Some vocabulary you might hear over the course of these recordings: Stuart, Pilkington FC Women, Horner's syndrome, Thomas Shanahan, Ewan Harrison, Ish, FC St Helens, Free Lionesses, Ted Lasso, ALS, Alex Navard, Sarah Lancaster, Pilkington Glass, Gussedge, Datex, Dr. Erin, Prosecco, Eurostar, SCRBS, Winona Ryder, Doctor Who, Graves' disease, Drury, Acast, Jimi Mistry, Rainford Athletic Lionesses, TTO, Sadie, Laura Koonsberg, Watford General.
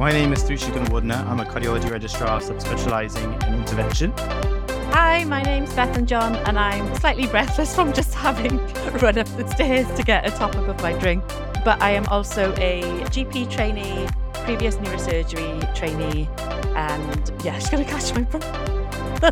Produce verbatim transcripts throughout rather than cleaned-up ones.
My name is Tushigun Wardner. I'm a cardiology registrar specialising in intervention. Hi, my name's Beth and John, and I'm slightly breathless from just having run up the stairs to get a top-up of my drink. But I am also a G P trainee, previous neurosurgery trainee, and yeah, just going to catch my breath.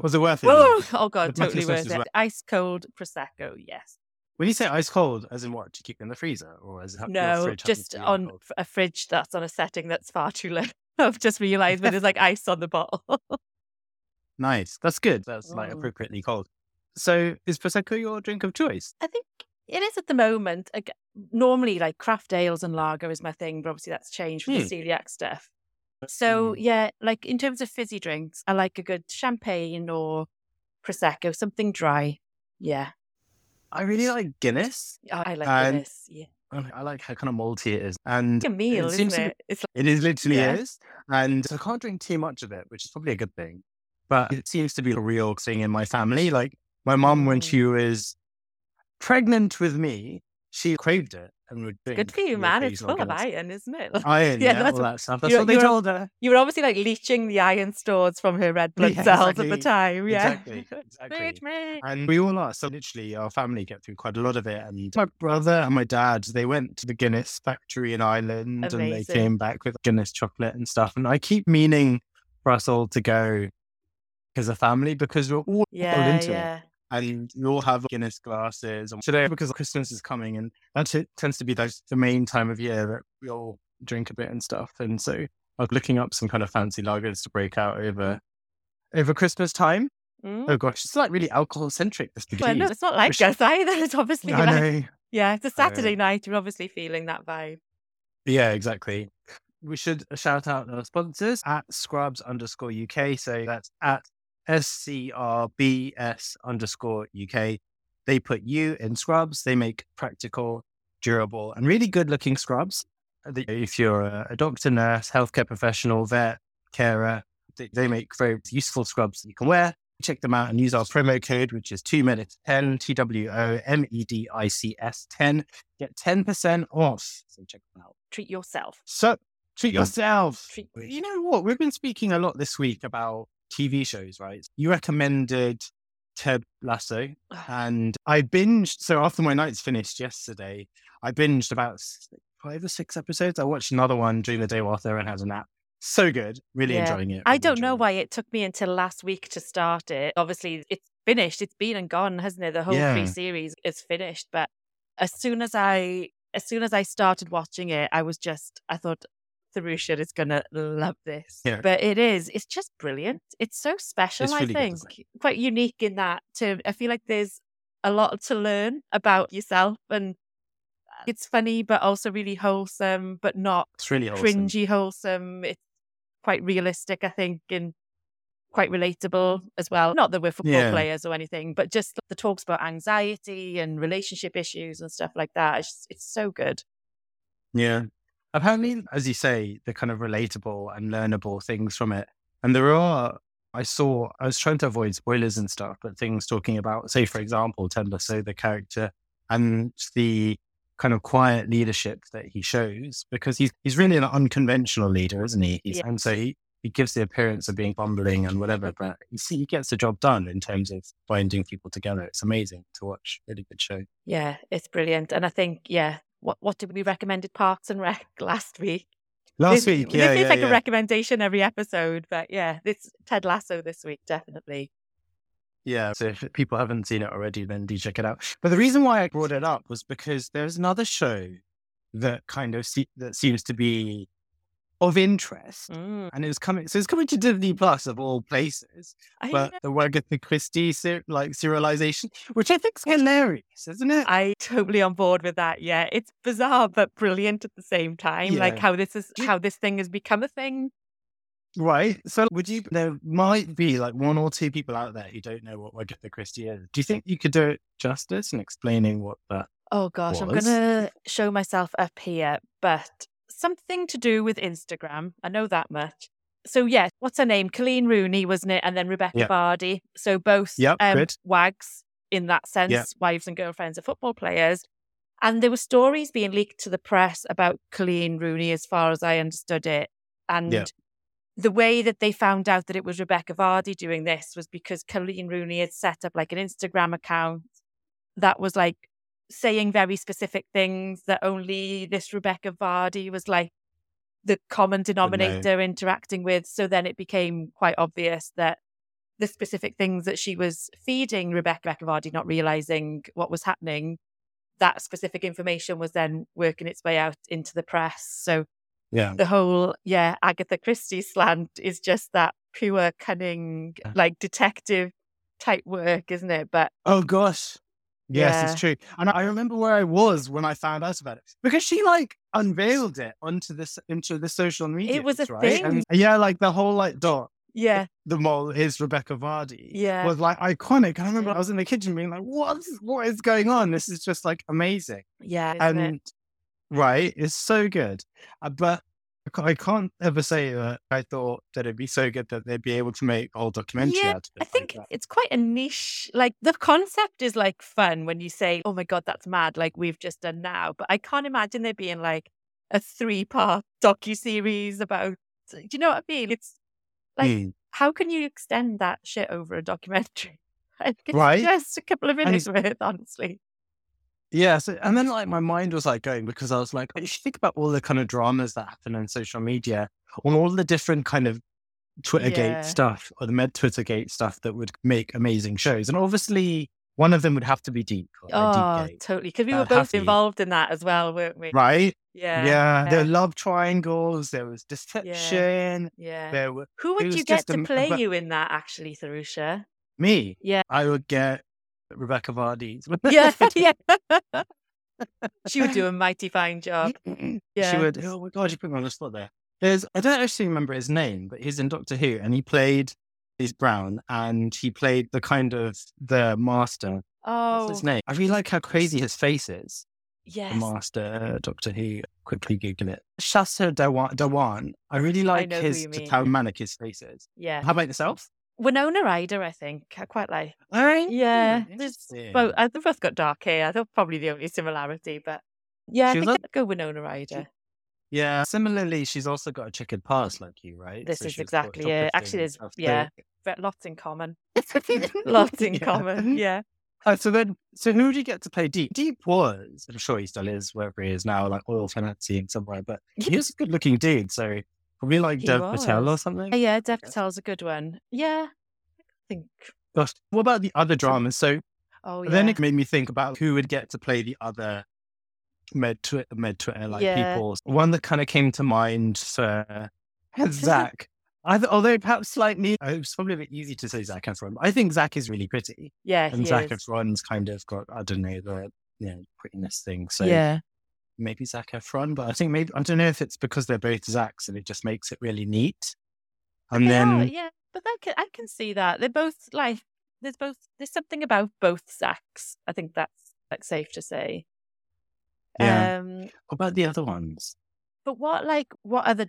Was it worth it? Ooh, oh, God, the totally worth it. Worth- Ice-cold Prosecco, yes. When you say ice cold, as in what? Do you keep it in the freezer? Or is it no, fridge just on a fridge that's on a setting that's far too low. I've just realised that there's like ice on the bottle. Nice. That's good. That's oh. like appropriately cold. So is Prosecco your drink of choice? I think it is at the moment. Normally like craft ales and lager is my thing, but obviously that's changed with mm. the celiac stuff. So mm. yeah, like in terms of fizzy drinks, I like a good champagne or Prosecco, something dry. Yeah. I really like Guinness. I like and Guinness, yeah. I like how kind of malty it is. And it's like a meal, it isn't it? Be, it's like, it is literally yeah. is. And I can't drink too much of it, which is probably a good thing. But it seems to be a real thing in my family. Like my mum, when she was pregnant with me, she craved it and would drink. Good for you, man. It's full of iron, isn't it? Like, iron, yeah, yeah that's all that stuff. That's what they told her. You were obviously like leaching the iron stores from her red blood yeah, cells exactly, at the time. Yeah, exactly. exactly. And we all are. So literally our family get through quite a lot of it. And my brother and my dad, they went to the Guinness factory in Ireland. Amazing. And they came back with Guinness chocolate and stuff. And I keep meaning for us all to go as a family because we're all, yeah, all into yeah. it. And we all have Guinness glasses. And today, because Christmas is coming, and that t- tends to be the, the main time of year that we all drink a bit and stuff. And so I was looking up some kind of fancy lagers to break out over over Christmas time. Mm. Oh gosh, it's like really alcohol-centric. This well, no, it's not like Which, us either. It's obviously I like, know. Yeah, it's a Saturday night. We're obviously feeling that vibe. Yeah, exactly. We should shout out our sponsors at scrubs underscore U K. So that's at S C R B S underscore U K. They put you in scrubs. They make practical, durable, and really good looking scrubs. If you're a doctor, nurse, healthcare professional, vet, carer, they make very useful scrubs that you can wear. Check them out and use our promo code, which is two medics ten, T W O M E D I C S ten. Get ten percent off. So check them out. Treat yourself. So treat yourself. Treat- you know what? We've been speaking a lot this week about T V shows, right? You recommended Ted Lasso, and I binged. So after my night's finished yesterday, I binged about five or six episodes. I watched another one during the day while Theron has a nap. So good. Really yeah. enjoying it. I really don't know it. why it took me until last week to start it. Obviously, it's finished. It's been and gone, hasn't it? The whole yeah. three series is finished. But as soon as I, as soon as I started watching it, I was just, I thought, Tharusha is going to love this. Yeah. But it is. It's just brilliant. It's so special, it's really I think. Good, quite unique in that term. I feel like there's a lot to learn about yourself. And it's funny, but also really wholesome, but not it's really wholesome. cringy wholesome. It's quite realistic, I think, and quite relatable as well. Not that we're football yeah. players or anything, but just the talks about anxiety and relationship issues and stuff like that. It's, just, it's so good. Yeah. Apparently, as you say, the kind of relatable and learnable things from it. And there are, I saw, I was trying to avoid spoilers and stuff, but things talking about, say, for example, Ted Lasso, the character, and the kind of quiet leadership that he shows, because he's he's really an unconventional leader, isn't he? He's, yeah. And so he, he gives the appearance of being bumbling and whatever, but you see, he gets the job done in terms of binding people together. It's amazing to watch. Really good show. Yeah, it's brilliant. And I think, yeah. What what did we recommended Parks and Rec last week? Last this, week, yeah, this yeah, is like yeah. a recommendation every episode, but yeah, it's Ted Lasso this week, definitely. Yeah, so if people haven't seen it already, then do check it out. But the reason why I brought it up was because there's another show that kind of se- that seems to be of interest, mm. and it was coming. So it's coming to Disney Plus of all places, I but know. the Wagatha Christie ser- like serialization, which I think is hilarious, isn't it? I'm totally on board with that. Yeah, it's bizarre but brilliant at the same time. Yeah. Like how this is how this thing has become a thing, right? So would you? There might be like one or two people out there who don't know what Wagatha Christie is. Do you think you could do it justice in explaining what that? Oh gosh, was? I'm gonna show myself up here, but. Something to do with Instagram. I know that much. So yeah, what's her name? Colleen Rooney, wasn't it? And then Rebecca yep. Vardy. So both yep, um, wags in that sense, yep. wives and girlfriends of football players. And there were stories being leaked to the press about Colleen Rooney, as far as I understood it. And yeah. the way that they found out that it was Rebecca Vardy doing this was because Colleen Rooney had set up like an Instagram account that was like saying very specific things that only this Rebecca Vardy was like the common denominator interacting with. So then it became quite obvious that the specific things that she was feeding Rebecca Vardy, not realizing what was happening, that specific information was then working its way out into the press. So yeah, the whole, yeah, Agatha Christie slant is just that pure cunning, like detective type work, isn't it? But oh gosh. Yes, yeah. It's true. And I remember where I was when I found out about it, because she like unveiled it onto this, into the social media. It was a right? thing. And, yeah. Like the whole like dot. Yeah. The mole is Rebecca Vardy. Yeah. Was like iconic. I remember I was in the kitchen being like, what is, what is going on? This is just like amazing. Yeah. And it? Right. It's so good. Uh, but I can't ever say that I thought that it'd be so good that they'd be able to make a whole documentary yeah, out of it. I think like it's quite a niche, like the concept is like fun when you say, oh my God, that's mad, like we've just done now. But I can't imagine there being like a three part docuseries about, do you know what I mean? It's like, mm. how can you extend that shit over a documentary? Like, it's right? just a couple of minutes and worth, honestly. Yeah. So, and then like my mind was like going, because I was like, you should think about all the kind of dramas that happen on social media, on all the different kind of Twittergate yeah. stuff or the med Twittergate stuff that would make amazing shows. And obviously one of them would have to be Deep. Oh, Deepgate. Totally. Because we were uh, both involved in that as well, weren't we? Right. Yeah. Yeah. yeah. There were love triangles. There was deception. Yeah. yeah. There were, Who would you get to a, play but, you in that actually, Tharusha? Me? Yeah. I would get Rebecca Vardy. yeah, yeah. She would do a mighty fine job. Yeah. She would. Oh my God, you put me on the spot there. There's, I don't actually remember his name, but he's in Doctor Who, and he played, he's brown, and he played the kind of the master. Oh. What's his name? I really like how crazy his face is. Yes. The master, uh, Doctor Who. Quickly Google it. Chassew Dewan. I really like I his, how manic his face is. Yeah. How about yourself? Winona Ryder, I think. I quite like. All right. Yeah. Well, they've both got dark hair. That's probably the only similarity, but yeah, she I think like, I'd go Winona Ryder. She, yeah. Similarly, she's also got a checkered past like you, right? This so is exactly it. Actually, there's, yeah, lots in common. lots in yeah. common, yeah. Uh, so then, so who do you get to play Deep? Deep was, I'm sure he still is, wherever he is now, like oil financing somewhere, but he was a good looking dude, so... Probably like he Dev was. Patel or something. Yeah, Dev Patel's a good one. Yeah, I think. Gosh, what about the other dramas? So oh, yeah. then it made me think about who would get to play the other med Twitter, med Twitter like yeah. people. One that kind of came to mind for Zac. I th- although perhaps slightly, it's probably a bit easy to say Zac Efron. I think Zac is really pretty. Yeah, and he Zac is. Efron's kind of got, I don't know, the you know, prettiness thing. So yeah. Maybe Zac Efron, but I think maybe, I don't know if it's because they're both Zacs and it just makes it really neat. And they then. Are, yeah, but that can, I can see that. They're both like, there's both, there's something about both Zacs. I think that's like safe to say. Yeah. Um, what about the other ones? But what, like, what other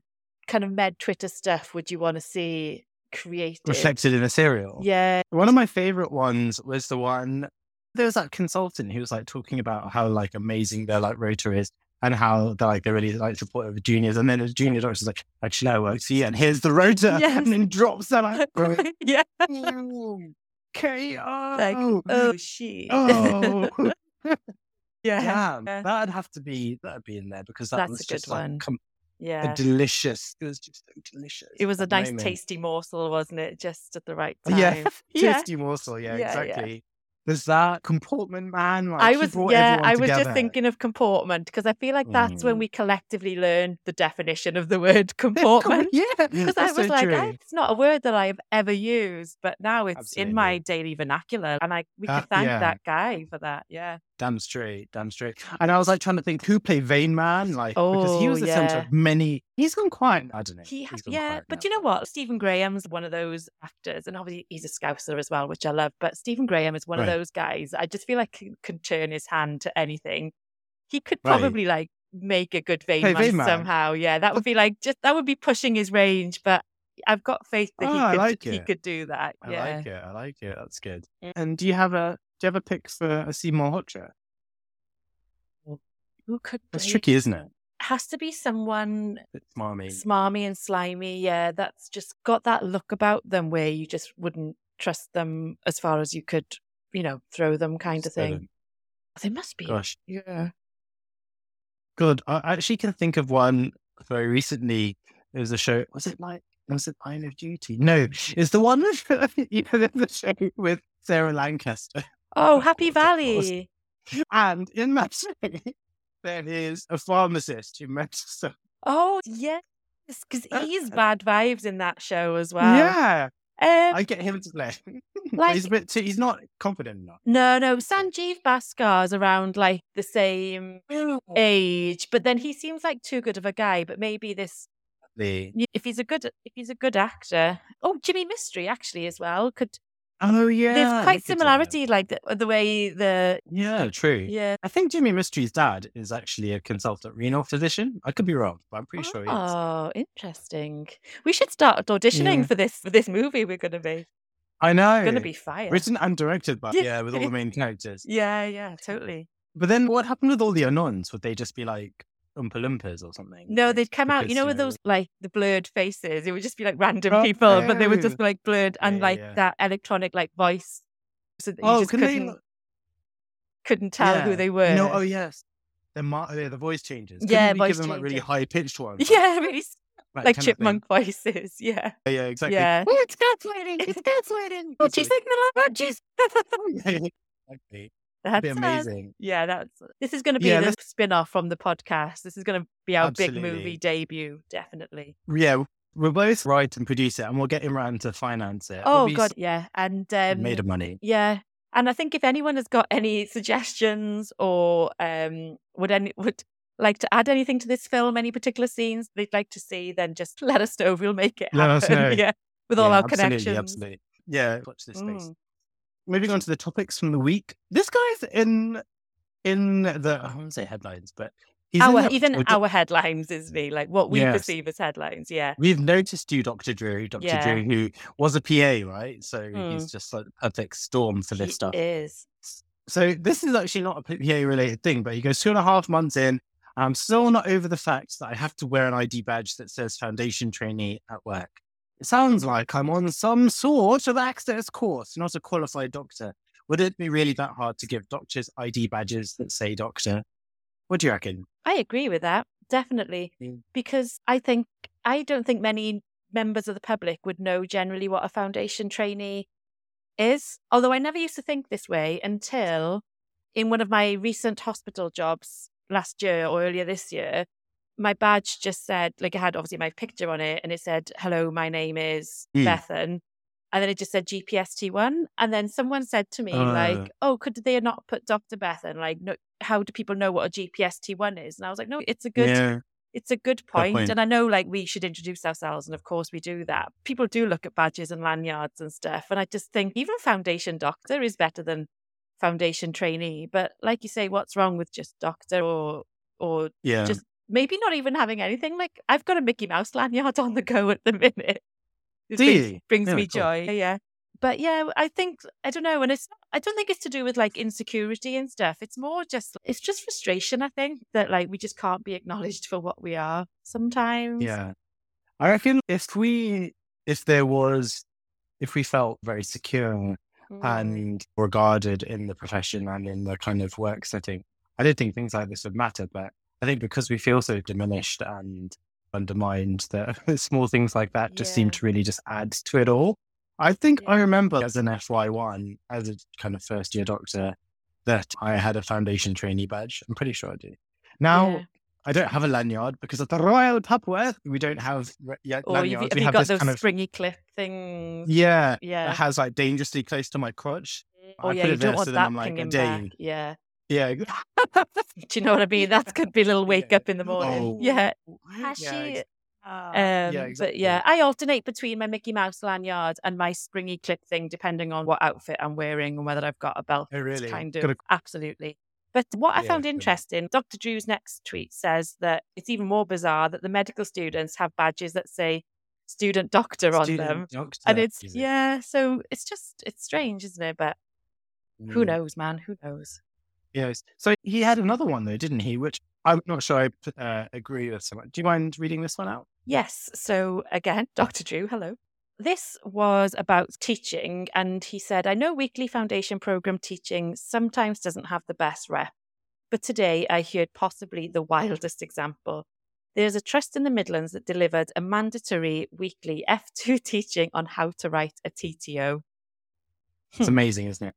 kind of med Twitter stuff would you want to see created? Reflected in a serial? Yeah. One of my favorite ones was the one. There was that consultant who was like talking about how like amazing their like rotor is and how they're like, they really like support over juniors. And then a junior doctor's like, actually I work for you and here's the rotor. Yes. And then drops that. Like, yeah. Okay. Oh, like, oh shit. Oh. yeah. Damn. Yeah. That'd have to be, that'd be in there because that That's was a just good like, one. Com- yeah. A delicious. It was just so delicious. It was a nice moment. Tasty morsel, wasn't it? Just at the right time. Yeah. yeah. Tasty morsel. Yeah, yeah exactly. Yeah. There's that comportment man. Like I was, yeah, I was together. Just thinking of comportment because I feel like that's mm. when we collectively learned the definition of the word comportment. yeah, because I was so like, oh, it's not a word that I have ever used, but now it's Absolutely. In my daily vernacular, and I we uh, can thank yeah. that guy for that. Yeah, damn straight, damn straight. And I was like trying to think who played Vein Man, like oh, because he was the yeah. centre of many. He's gone quiet. I don't know. He has, yeah, but now. You know what? Stephen Graham's one of those actors, and obviously he's a Scouser as well, which I love. But Stephen Graham is one right. of those. Those guys, I just feel like he could turn his hand to anything. He could probably right. like make a good Vein, hey, Man Vein Man somehow. Yeah, that would be like just that would be pushing his range, but I've got faith that oh, he could like he could do that. I yeah. like it. I like it. That's good. Yeah. And do you have a do you have a pick for a Seymour Hotcher? Who could that's be? Tricky, isn't it? Has to be someone smarmy. smarmy and slimy, yeah. That's just got that look about them where you just wouldn't trust them as far as you could, you know, throw them kind of thing. Oh, they must be. Gosh. Yeah. Good. I actually can think of one very recently. It was a show, was it like, was it Line of Duty? No, it's the one, you know, the show with Sarah Lancaster. Oh, Happy Valley. And in that show, there is a pharmacist who messes up. Oh, yes, because he's bad vibes in that show as well. Yeah. Um, I get him to play. Like, he's a bit too, he's not confident enough. No, no. Sanjeev Bhaskar is around like the same age, but then he seems like too good of a guy. But maybe this, the... if he's a good, if he's a good actor. Oh, Jimi Mistry actually as well could. Oh yeah, there's quite similarity, like the, the way the. Yeah, true. Yeah, I think Jimi Mistry's dad is actually a consultant renal physician. I could be wrong, but I'm pretty oh, sure he is. Oh, interesting. We should start auditioning yeah. for this for this movie. We're going to be. I know. It's going to be fire. Written and directed by yeah, with all the main characters. Yeah, yeah, totally. But then, what happened with all the anons? Would they just be like Oompa Loompas or something? No, they'd come because, out. You know, you with know, those like the blurred faces. It would just be like random oh, people, oh. but they would just be like blurred and yeah, like yeah. that electronic like voice, so that you oh, just couldn't they... couldn't tell yeah. who they were. No, oh yes, the mar- yeah, the voice changes. Couldn't yeah, we voice give them changes. Like really high pitched ones. Like, yeah, really like, like chipmunk voices. Yeah, yeah, yeah exactly. Yeah. Oh, it's God's waiting. It's God's waiting. Oh, she's like the Lord. Exactly. That'd be amazing. Yeah, that's this is going to be yeah, the that's... spin-off from the podcast. This is going to be our Absolutely. big movie debut, definitely. Yeah, we'll both write and produce it, and we'll get him around to finance it. Oh, we'll God, so... yeah. And um, made of money. Yeah. And I think if anyone has got any suggestions or um, would any would like to add anything to this film, any particular scenes they'd like to see, then just let us know. We'll make it let happen. Us know. Yeah, with yeah, all our absolutely, connections. Absolutely. Yeah, watch this space. Mm. Moving on to the topics from the week. This guy's in in the I won't say headlines, but he's our, in the, even our do- headlines, isn't he? Like what we yes. perceive as headlines. Yeah, we've noticed you, Doctor Drury. Doctor Yeah. Drury, who was a P A, right? So mm. he's just like a perfect storm for this he stuff. Is so this is actually not a P A related thing, but he goes two and a half months in. And I'm still not over the fact that I have to wear an I D badge that says foundation trainee at work. It sounds like I'm on some sort of access course, not a qualified doctor. Would it be really that hard to give doctors I D badges that say doctor? What do you reckon? I agree with that, definitely. Yeah. Because I think, I don't think many members of the public would know generally what a foundation trainee is. Although I never used to think this way until in one of my recent hospital jobs last year or earlier this year, my badge just said, like I had obviously my picture on it and it said, hello, my name is mm. Bethan. And then it just said G P S T one. And then someone said to me uh, like, oh, could they not put Doctor Bethan? Like, no, how do people know what a G P S T one is? And I was like, no, it's a good, yeah, it's a good point. point. And I know like we should introduce ourselves. And of course we do that. People do look at badges and lanyards and stuff. And I just think even foundation doctor is better than foundation trainee. But like you say, what's wrong with just doctor or, or yeah. just, maybe not even having anything. Like, I've got a Mickey Mouse lanyard on the go at the minute. It Do brings, you? brings yeah, me cool. joy. Yeah. But yeah, I think, I don't know. And it's, I don't think it's to do with like insecurity and stuff. It's more just, it's just frustration, I think, that like we just can't be acknowledged for what we are sometimes. Yeah. I reckon if we, if there was, if we felt very secure mm. and regarded in the profession and in the kind of work setting, I don't think things like this would matter. But I think because we feel so diminished and undermined that small things like that just yeah. seem to really just add to it all. I think yeah. I remember as an F Y one, as a kind of first year doctor, that I had a foundation trainee badge. I'm pretty sure I do. Now, yeah. I don't have a lanyard because at the Royal Papworth, we don't have yeah, or lanyards. You've, have we you have got this those kind of springy clip things. Yeah. Yeah. It has like dangerously close to my crotch. Oh, I yeah, put you it don't there, want so that I'm like a dane. Yeah. Yeah. Do you know what I mean? That could be a little wake yeah. up in the morning. Oh. Yeah. Has yeah, she? Ex- um, yeah, exactly. But yeah, I alternate between my Mickey Mouse lanyard and my springy clip thing, depending on what outfit I'm wearing and whether I've got a belt. Oh, really? Kind of, a... Absolutely. But what I yeah, found interesting, good. Doctor Drew's next tweet says that it's even more bizarre that the medical students have badges that say student doctor on student them. Doctor, and it's, it? yeah, so it's just, it's strange, isn't it? But mm. who knows, man? Who knows? Yes. So he had another one though, didn't he? Which I'm not sure I uh, agree with so much. Do you mind reading this one out? Yes. So again, Doctor Drew, hello. This was about teaching, and he said, I know weekly foundation programme teaching sometimes doesn't have the best rep, but today I heard possibly the wildest example. There's a trust in the Midlands that delivered a mandatory weekly F two teaching on how to write a T T O. It's amazing, isn't it?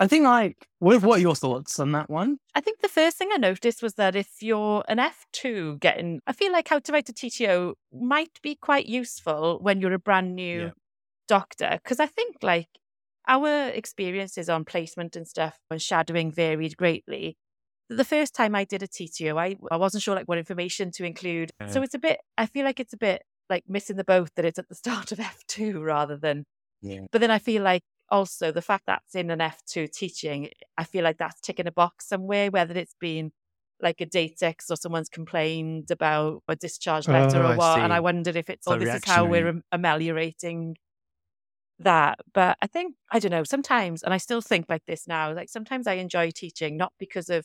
I think I, what are your thoughts on that one? I think the first thing I noticed was that if you're an F two getting, I feel like how to write a T T O might be quite useful when you're a brand new yeah. doctor. Because I think like our experiences on placement and stuff and shadowing varied greatly. The first time I did a T T O, I, I wasn't sure like what information to include. Yeah. So it's a bit, I feel like it's a bit like missing the boat that it's at the start of F two rather than, yeah. but then I feel like, also, the fact that's in an F two teaching, I feel like that's ticking a box somewhere, whether it's been like a Datex or someone's complained about a discharge letter oh, or what. I and I wondered if it's, so oh, this is how we're ameliorating that. But I think, I don't know, sometimes, and I still think like this now, like sometimes I enjoy teaching, not because of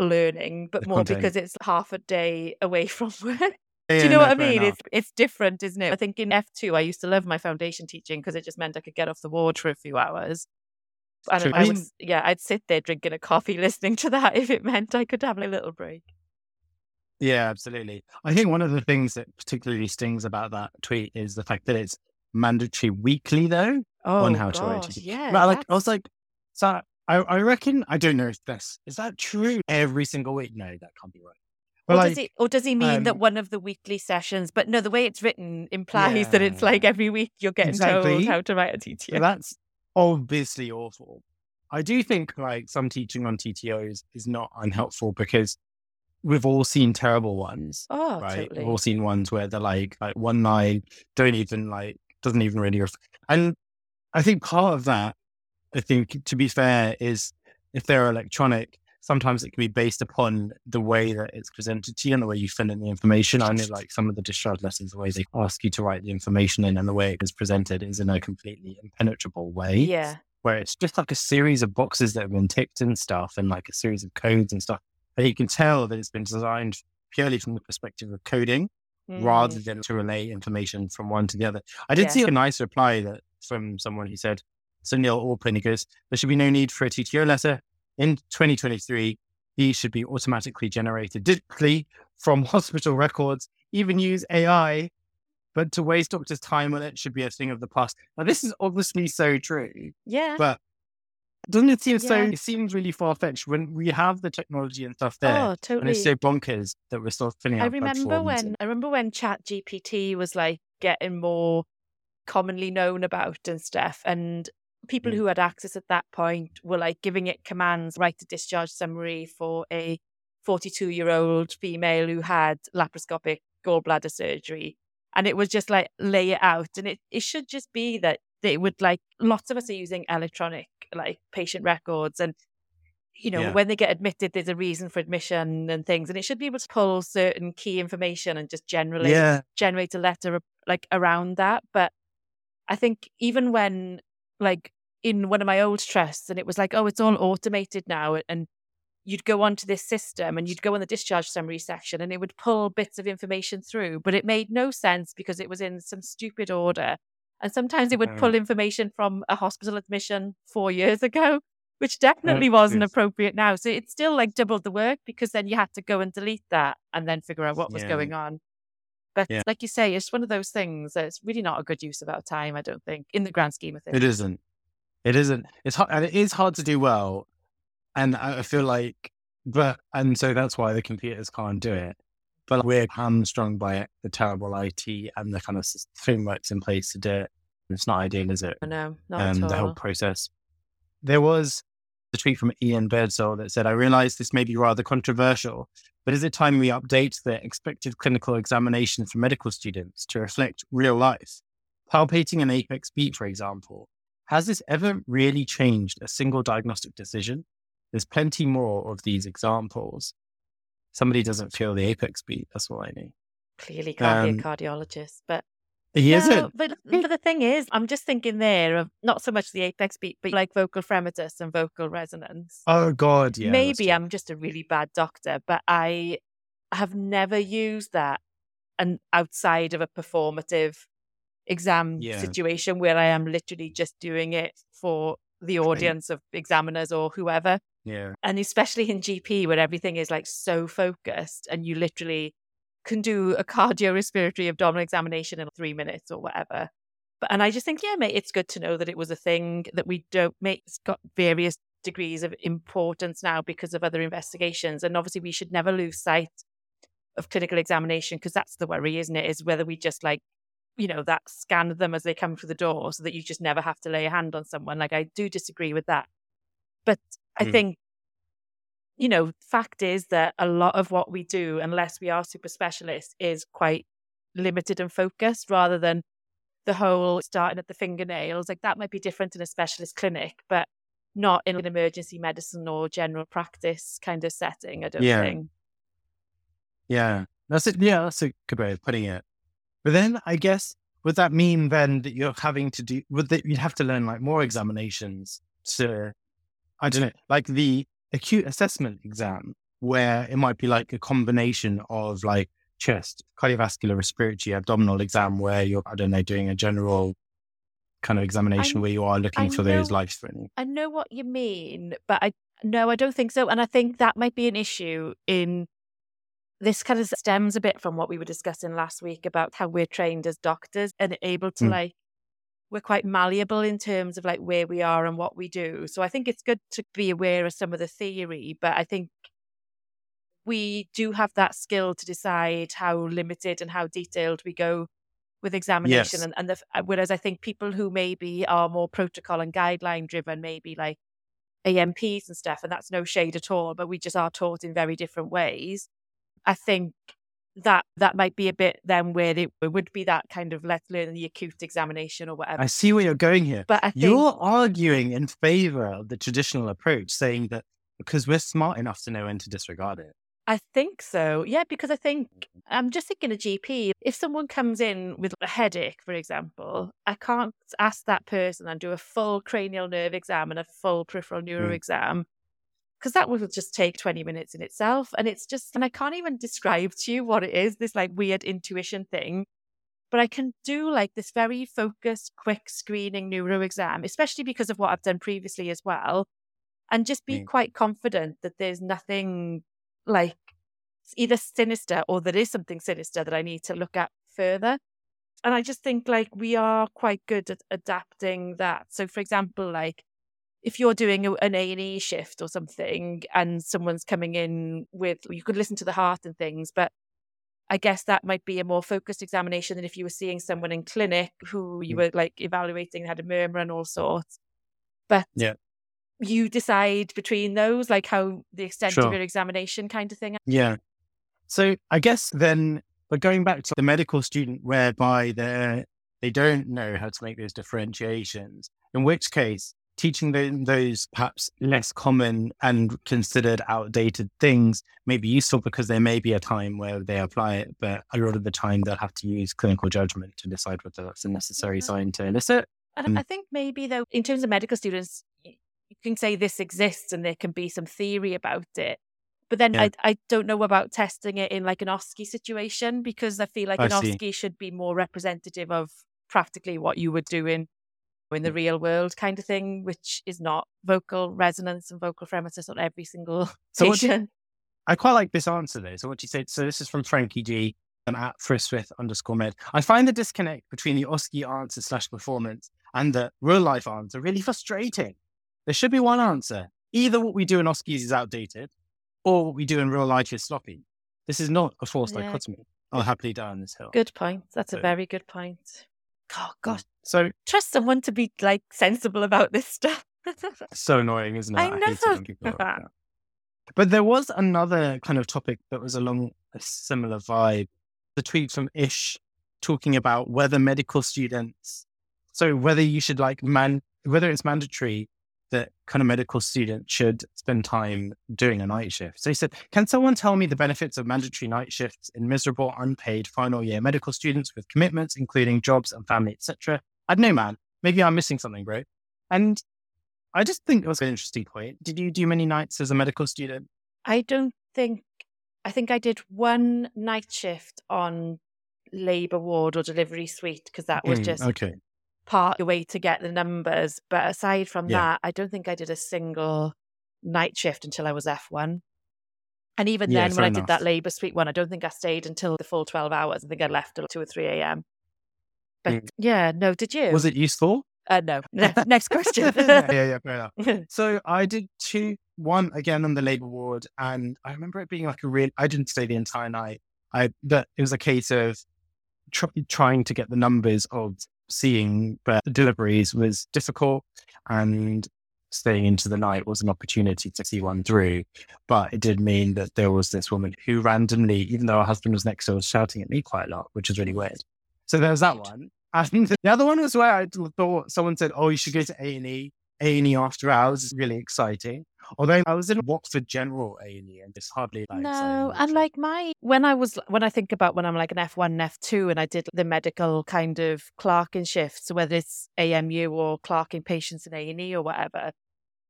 learning, but the more content. Because it's half a day away from work. Yeah, do you know no, what I mean? It's it's different, isn't it? I think in F two, I used to love my foundation teaching because it just meant I could get off the ward for a few hours. And I, I would, yeah, I'd sit there drinking a coffee, listening to that if it meant I could have a little break. Yeah, absolutely. I think one of the things that particularly stings about that tweet is the fact that it's mandatory weekly, though, oh, on how God, to write. Yeah, but I, like, I was like, so I, I reckon, I don't know if that's, is that true? Every single week? No, that can't be right. Or, like, does he, or does he mean um, that one of the weekly sessions? But no, the way it's written implies yeah, that it's like every week you're getting exactly. told how to write a T T O. So that's obviously awful. I do think like some teaching on T T Os is not unhelpful because we've all seen terrible ones. Oh, right? Totally. We've all seen ones where they're like, like one line, don't even like, doesn't even really. Ref- and I think part of that, I think to be fair, is if they're electronic, sometimes it can be based upon the way that it's presented to you and the way you fill in the information. I know like some of the discharge lessons, the way they ask you to write the information in and the way it is presented is in a completely impenetrable way. Yeah. Where it's just like a series of boxes that have been ticked and stuff and like a series of codes and stuff. And you can tell that it's been designed purely from the perspective of coding mm. rather than to relay information from one to the other. I did yeah. see a nice reply that from someone who said, so Neil Orplin, he goes, there should be no need for a T T O letter. In twenty twenty-three, these should be automatically generated digitally from hospital records, even use A I, but to waste doctors' time on it should be a thing of the past. Now, this is obviously so true. Yeah. But doesn't it seem yeah. so, it seems really far-fetched when we have the technology and stuff there. Oh, totally. And it's so bonkers that we're still filling out I remember when and... I remember when Chat G P T was like getting more commonly known about and stuff. And people who had access at that point were like giving it commands, write a discharge summary for a forty-two-year-old female who had laparoscopic gallbladder surgery. And it was just like, lay it out. And it, it should just be that they would like, lots of us are using electronic like patient records. And, you know, yeah. when they get admitted, there's a reason for admission and things. And it should be able to pull certain key information and just generally yeah. generate a letter like around that. But I think even when like in one of my old trusts and it was like, oh, it's all automated now. And you'd go onto this system and you'd go on the discharge summary section and it would pull bits of information through, but it made no sense because it was in some stupid order. And sometimes it would pull information from a hospital admission four years ago, which definitely wasn't appropriate now. So it still like doubled the work because then you had to go and delete that and then figure out what was yeah. going on. But yeah. like you say, it's one of those things that's really not a good use of our time, I don't think, in the grand scheme of things. It isn't. It isn't. It's hard, and it is hard to do well. And I feel like, but, and so that's why the computers can't do it. But we're hamstrung by the terrible I T and the kind of frameworks in place to do it. It's not ideal, is it? No, not um, at all. The whole process. There was a tweet from Ian Birdsall that said, I realize this may be rather controversial, but is it time we update the expected clinical examination for medical students to reflect real life? Palpating an apex beat, for example. Has this ever really changed a single diagnostic decision? There's plenty more of these examples. Somebody doesn't feel the apex beat. That's what I mean. Clearly can't um, be a cardiologist, but He no, isn't. But, but the thing is, I'm just thinking there of not so much the apex beat, but like vocal fremitus and vocal resonance. Oh, God, yeah. Maybe I'm just a really bad doctor, but I have never used that and outside of a performative exam yeah. situation where I am literally just doing it for the audience of examiners or whoever. Yeah. And especially in G P where everything is like so focused and you literally can do a cardiorespiratory abdominal examination in three minutes or whatever. But and I just think, yeah, mate, it's good to know that it was a thing that we don't make. It's got various degrees of importance now because of other investigations. And obviously we should never lose sight of clinical examination because that's the worry, isn't it? Is whether we just like, you know, that scan them as they come through the door so that you just never have to lay a hand on someone. Like, I do disagree with that. But I mm. think, you know, fact is that a lot of what we do, unless we are super specialists, is quite limited and focused rather than the whole starting at the fingernails. Like, that might be different in a specialist clinic, but not in an emergency medicine or general practice kind of setting, I don't yeah. think. Yeah, that's it. Yeah, that's a good way of putting it. But then I guess, would that mean then that you're having to do, would that you'd have to learn like more examinations to, I don't know, like the acute assessment exam, where it might be like a combination of like chest, cardiovascular, respiratory, abdominal exam, where you're, I don't know, doing a general kind of examination I, where you are looking I for know, those life-threatening. I know what you mean, but I no, I don't think so. And I think that might be an issue in... This kind of stems a bit from what we were discussing last week about how we're trained as doctors and able to mm. like, we're quite malleable in terms of like where we are and what we do. So I think it's good to be aware of some of the theory, but I think we do have that skill to decide how limited and how detailed we go with examination. Yes. And, and the, whereas I think people who maybe are more protocol and guideline driven, maybe like A M Ps and stuff, and that's no shade at all, but we just are taught in very different ways. I think that that might be a bit then where it would be that kind of let's learn the acute examination or whatever. I see where you're going here. But I think you're arguing in favor of the traditional approach, saying that because we're smart enough to know when to disregard it. I think so. Yeah, because I think, I'm just thinking a G P, if someone comes in with a headache, for example, I can't ask that person and do a full cranial nerve exam and a full peripheral neuro mm. exam. Because that will just take twenty minutes in itself. And it's just, and I can't even describe to you what it is, this like weird intuition thing. But I can do like this very focused, quick screening neuro exam, especially because of what I've done previously as well. And just be mm. quite confident that there's nothing like either sinister or there is something sinister that I need to look at further. And I just think like we are quite good at adapting that. So for example, like, if you're doing an A and E shift or something and someone's coming in with, you could listen to the heart and things, but I guess that might be a more focused examination than if you were seeing someone in clinic who you were like evaluating, had a murmur and all sorts. But yeah. you decide between those, like how the extent sure. of your examination kind of thing. Yeah. So I guess then, but going back to the medical student whereby they're, they don't know how to make those differentiations, in which case, teaching them those perhaps less common and considered outdated things may be useful because there may be a time where they apply it, but a lot of the time they'll have to use clinical judgment to decide whether that's a necessary yeah. sign to elicit. And I think maybe though, in terms of medical students, you can say this exists and there can be some theory about it. But then yeah. I, I don't know about testing it in like an OSCE situation because I feel like I an see. OSCE should be more representative of practically what you were doing in the real world kind of thing, which is not vocal resonance and vocal fremitus on every single so patient. You, I quite like this answer though. So what you said, so this is from Frankie G and at Friswith underscore med. I find the disconnect between the OSCE answer slash performance and the real life answer really frustrating. There should be one answer. Either what we do in OSCEs is outdated or what we do in real life is sloppy. This is not a forced yeah. dichotomy. I'll happily die on this hill. Good point. That's so, a very good point. Oh, God. So trust someone to be like sensible about this stuff. So annoying, isn't it? I, I know. Hate it like that. But there was another kind of topic that was along a similar vibe. The tweet from Ish talking about whether medical students, so whether you should like man, whether it's mandatory that kind of medical students should spend time doing a night shift. So he said, can someone tell me the benefits of mandatory night shifts in miserable, unpaid final year medical students with commitments, including jobs and family, et cetera? I don't know, man. Maybe I'm missing something, bro. And I just think it was an interesting point. Did you do many nights as a medical student? I don't think, I think I did one night shift on labour ward or delivery suite, because that was mm, just... okay. part of the way to get the numbers. But aside from yeah. that, I don't think I did a single night shift until I was F one. And even yeah, then, when I enough. did that labour suite one, I don't think I stayed until the full twelve hours. I think I left at two or three a.m. But mm. yeah, no, did you? Was it useful? Uh, no. Next question. yeah, yeah, fair enough. So I did two, one again on the labour ward. And I remember it being like a real, I didn't stay the entire night. I but it was a case of tr- trying to get the numbers of seeing but deliveries was difficult, and staying into the night was an opportunity to see one through. But it did mean that there was this woman who randomly, even though her husband was next door, was shouting at me quite a lot, which is really weird. So there was that one. And the other one was where I thought someone said, oh, you should go to A and E. A and E after hours is really exciting. Although I was in Watford General A and E, and it's hardly like no, and like my when I was when I think about when I'm like an F one and F two, and I did the medical kind of clerking shifts, whether it's A M U or clerking patients in A and E or whatever,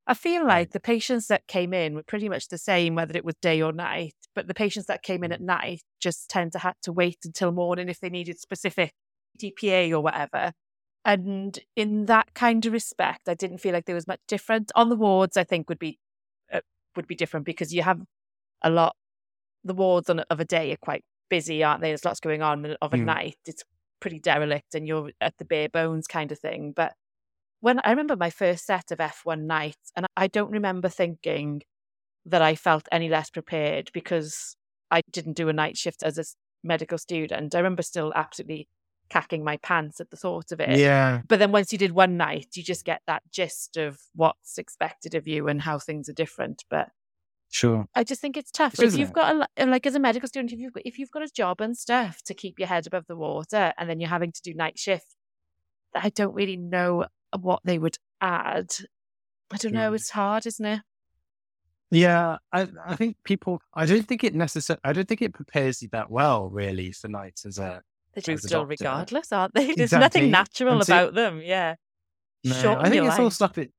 I feel like the patients that came in were pretty much the same whether it was day or night. But the patients that came in at night just tend to have to wait until morning if they needed specific D P A or whatever. And in that kind of respect, I didn't feel like there was much different. On the wards, I think would be uh, would be different, because you have a lot. The wards on of a day are quite busy, aren't they? There's lots going on. And of a mm. night, it's pretty derelict, and you're at the bare bones kind of thing. But when I remember my first set of F one nights, and I don't remember thinking that I felt any less prepared because I didn't do a night shift as a medical student. I remember still absolutely cacking my pants at the thought of it. Yeah. But then once you did one night, you just get that gist of what's expected of you and how things are different. But sure, I just think it's tough. Isn't if you've it? got a, like as a medical student, if you've got, if you've got a job and stuff to keep your head above the water, and then you're having to do night shift, I don't really know what they would add. I don't yeah. know. It's hard, isn't it? Yeah, I I think people. I don't think it necessarily. I don't think it prepares you that well, really, for nights as a. They're still regardless, aren't they? There's exactly. nothing natural so, about them. Yeah. No, I think it's life. all stuff that,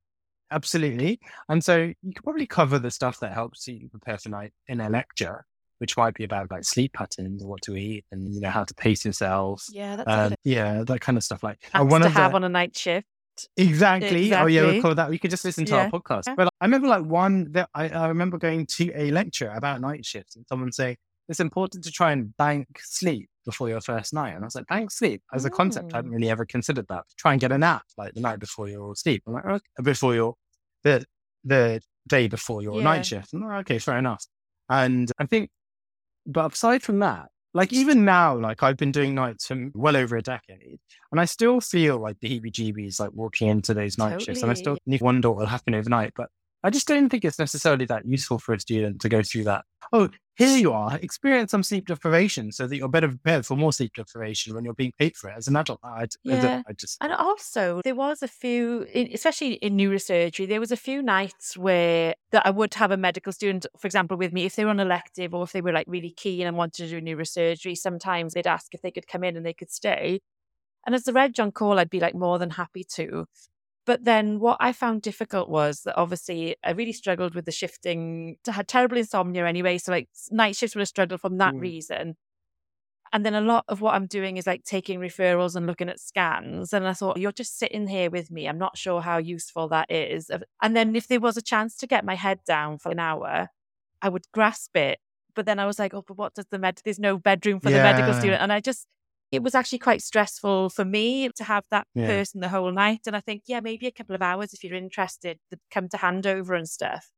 absolutely. And so you could probably cover the stuff that helps you prepare for night in a lecture, which might be about like sleep patterns and what to eat and, you know, how to pace yourselves. Yeah, that's um, Yeah, that kind of stuff. Like and one to of have the, on a night shift. Exactly. exactly. Oh yeah, we'll cover that. We could just listen to yeah. our podcast. Yeah. But I remember like one, that I, I remember going to a lecture about night shifts and someone saying, it's important to try and bank sleep before your first night. And I was like, bank sleep as a concept. Mm. I hadn't really ever considered that. Try and get a nap like the night before you're asleep. I'm like, okay, before your, the, the day before your yeah. night shift. I'm like, okay, fair enough. And I think, but aside from that, like even now, like I've been doing nights for well over a decade and I still feel like the heebie-jeebies like walking into those night totally. shifts, and I still need to wonder what will happen overnight. But I just don't think it's necessarily that useful for a student to go through that. Oh, here you are, experience some sleep deprivation so that you're better prepared for more sleep deprivation when you're being paid for it as an adult. I, yeah. I just... And also there was a few, especially in neurosurgery, there was a few nights where that I would have a medical student, for example, with me, if they were on elective or if they were like really keen and wanted to do neurosurgery, sometimes they'd ask if they could come in and they could stay. And as the reg on call, I'd be like more than happy to. But then what I found difficult was that obviously I really struggled with the shifting. I had terrible insomnia anyway. So like night shifts would have struggled from that mm. reason. And then a lot of what I'm doing is like taking referrals and looking at scans. And I thought, you're just sitting here with me. I'm not sure how useful that is. And then if there was a chance to get my head down for an hour, I would grasp it. But then I was like, oh, but what does the med, there's no bedroom for yeah. the medical student. And I just... it was actually quite stressful for me to have that yeah. person the whole night. And I think, yeah, maybe a couple of hours if you're interested, come to handover and stuff.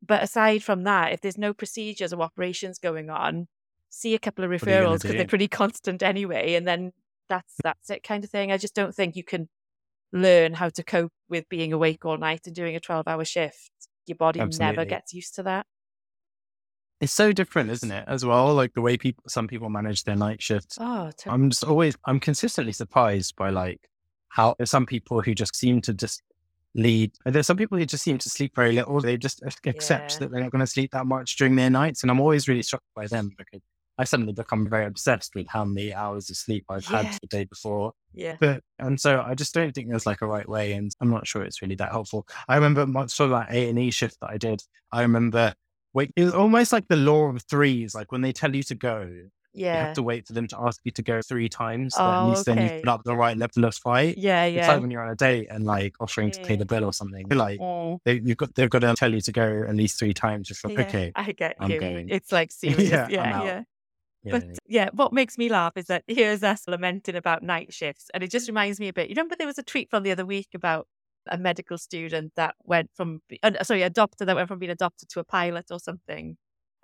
But aside from that, if there's no procedures or operations going on, see a couple of referrals because they're pretty constant anyway. And then that's that's it kind of thing. I just don't think you can learn how to cope with being awake all night and doing a twelve-hour shift. Your body Absolutely. never gets used to that. It's so different, isn't it, as well? Like the way people, some people manage their night shifts. Oh, totally. I'm just always, I'm consistently surprised by like how some people who just seem to just lead. There's some people who just seem to sleep very little. They just accept yeah. that they're not going to sleep that much during their nights. And I'm always really struck by them because I suddenly become very obsessed with how many hours of sleep I've yeah. had the day before. Yeah. But, and so I just don't think there's like a right way. And I'm not sure it's really that helpful. I remember much of that A and E shift that I did. I remember wait, it was almost like the law of threes. Like when they tell you to go, yeah. you have to wait for them to ask you to go three times. So oh, at least okay. then you put up the right level of fight. Yeah, yeah. It's like when you're on a date and like offering yeah. to pay the bill or something. Like oh. they, you've got, they've got to tell you to go at least three times. Just like, yeah, okay, I get I'm you. Going. It's like serious. yeah, yeah, yeah. But yeah, what makes me laugh is that here's us lamenting about night shifts. And it just reminds me a bit. You remember there was a tweet from the other week about a medical student that went from, uh, sorry, a doctor that went from being a doctor to a pilot or something.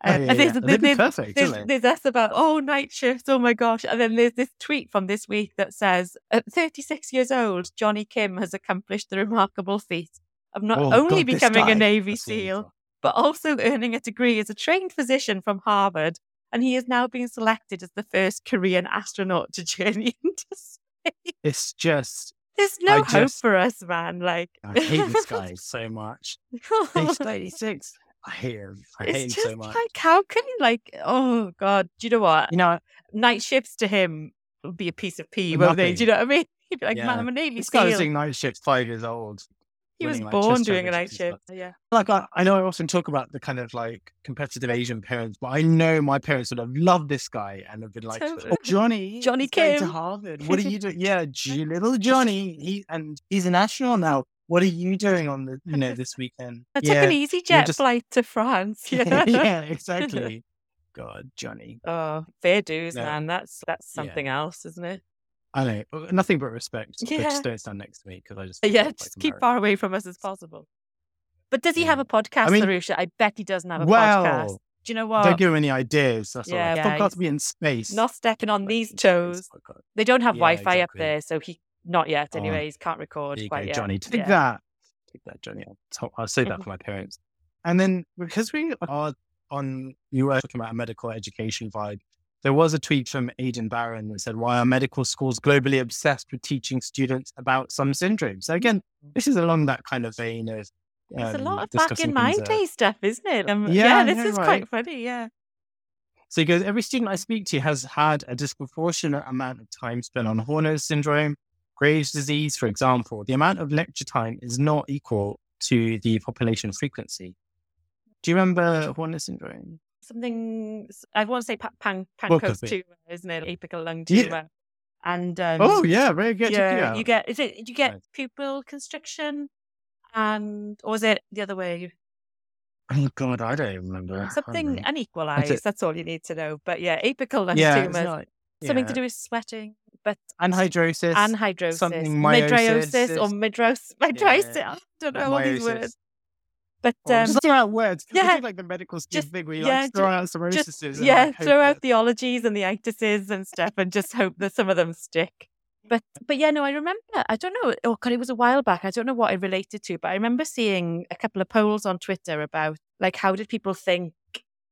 Um, oh, yeah, and there's, yeah. there's, there's, perfect, there's, there's, there's us about, oh, night shifts, oh my gosh. And then there's this tweet from this week that says, at thirty-six years old, Johnny Kim has accomplished the remarkable feat of not oh, only God, becoming guy, a Navy SEAL, but also earning a degree as a trained physician from Harvard. And he is now being selected as the first Korean astronaut to journey into space. It's just... There's no I hope just, for us, man. Like I hate this guy so much. He's thirty-six. I hate him. I it's hate him so much. Like, how can he, like... Oh, God. Do you know what? You know, night shifts to him would be a piece of pee, won't they? Do you know what I mean? He'd be like, yeah. man, I'm a Navy SEAL. He's doing night shifts five years old. He was like born doing a night shift. Yeah. Like, I, I know I often talk about the kind of like competitive Asian parents, but I know my parents would have loved this guy and have been like, totally. oh, Johnny, Johnny Kim to Harvard. What are you doing? Yeah, little Johnny. He and he's an astronaut now. What are you doing on the, you know, this weekend? I yeah, took an easy jet just... flight to France. Yeah, yeah exactly. God, Johnny. Oh, fair dues, no. man. That's, that's something yeah. else, isn't it? I know, nothing but respect. Yeah. But just don't stand next to me because I just... Yeah, like just keep far away from us as possible. But does he yeah. have a podcast, I mean, Tharusha? I bet he doesn't have a well, podcast. Do you know what? Don't give him any ideas. That's yeah, all. I've yeah, got to be in space. Not stepping on these toes. They don't have yeah, Wi-Fi exactly. up there, so he... Not yet, anyways. Oh, can't record there you quite go, yet. Johnny, take yeah. that. Take that, Johnny. I'll, I'll say that for my parents. And then, because we are on... You were talking about a medical education vibe. There was a tweet from Aidan Barron that said, why are medical schools globally obsessed with teaching students about some syndromes? So again, this is along that kind of vein of... Um, it's a lot of back in my day stuff, isn't it? Um, yeah, yeah, this know, is right? quite funny, yeah. So he goes, every student I speak to has had a disproportionate amount of time spent on Horner's syndrome, Graves' disease, for example. The amount of lecture time is not equal to the population frequency. Do you remember Horner's syndrome? Something I want to say, pan- pan- pancreas tumor, isn't it? Apical lung tumor, yeah. and um, oh yeah, very good. Yeah, you get is it? You get right. pupil constriction, and or is it the other way? Oh God, I don't even remember. Something unequalized. That's, that's all you need to know. But yeah, apical lung yeah, tumor, not, yeah. something to do with sweating, but anhidrosis, anhidrosis, something midriosis or midros, midrosis. Yeah. I don't know all these words. But oh, um, just throw out words. Can yeah, we do like the medical school thing where you yeah, like throw just, out some rhesuses? Yeah, like, throw out that... theologies and the itises and stuff, and just hope that some of them stick. But but yeah, no, I remember. I don't know. Oh God, it was a while back. I don't know what it related to, but I remember seeing a couple of polls on Twitter about like how did people think,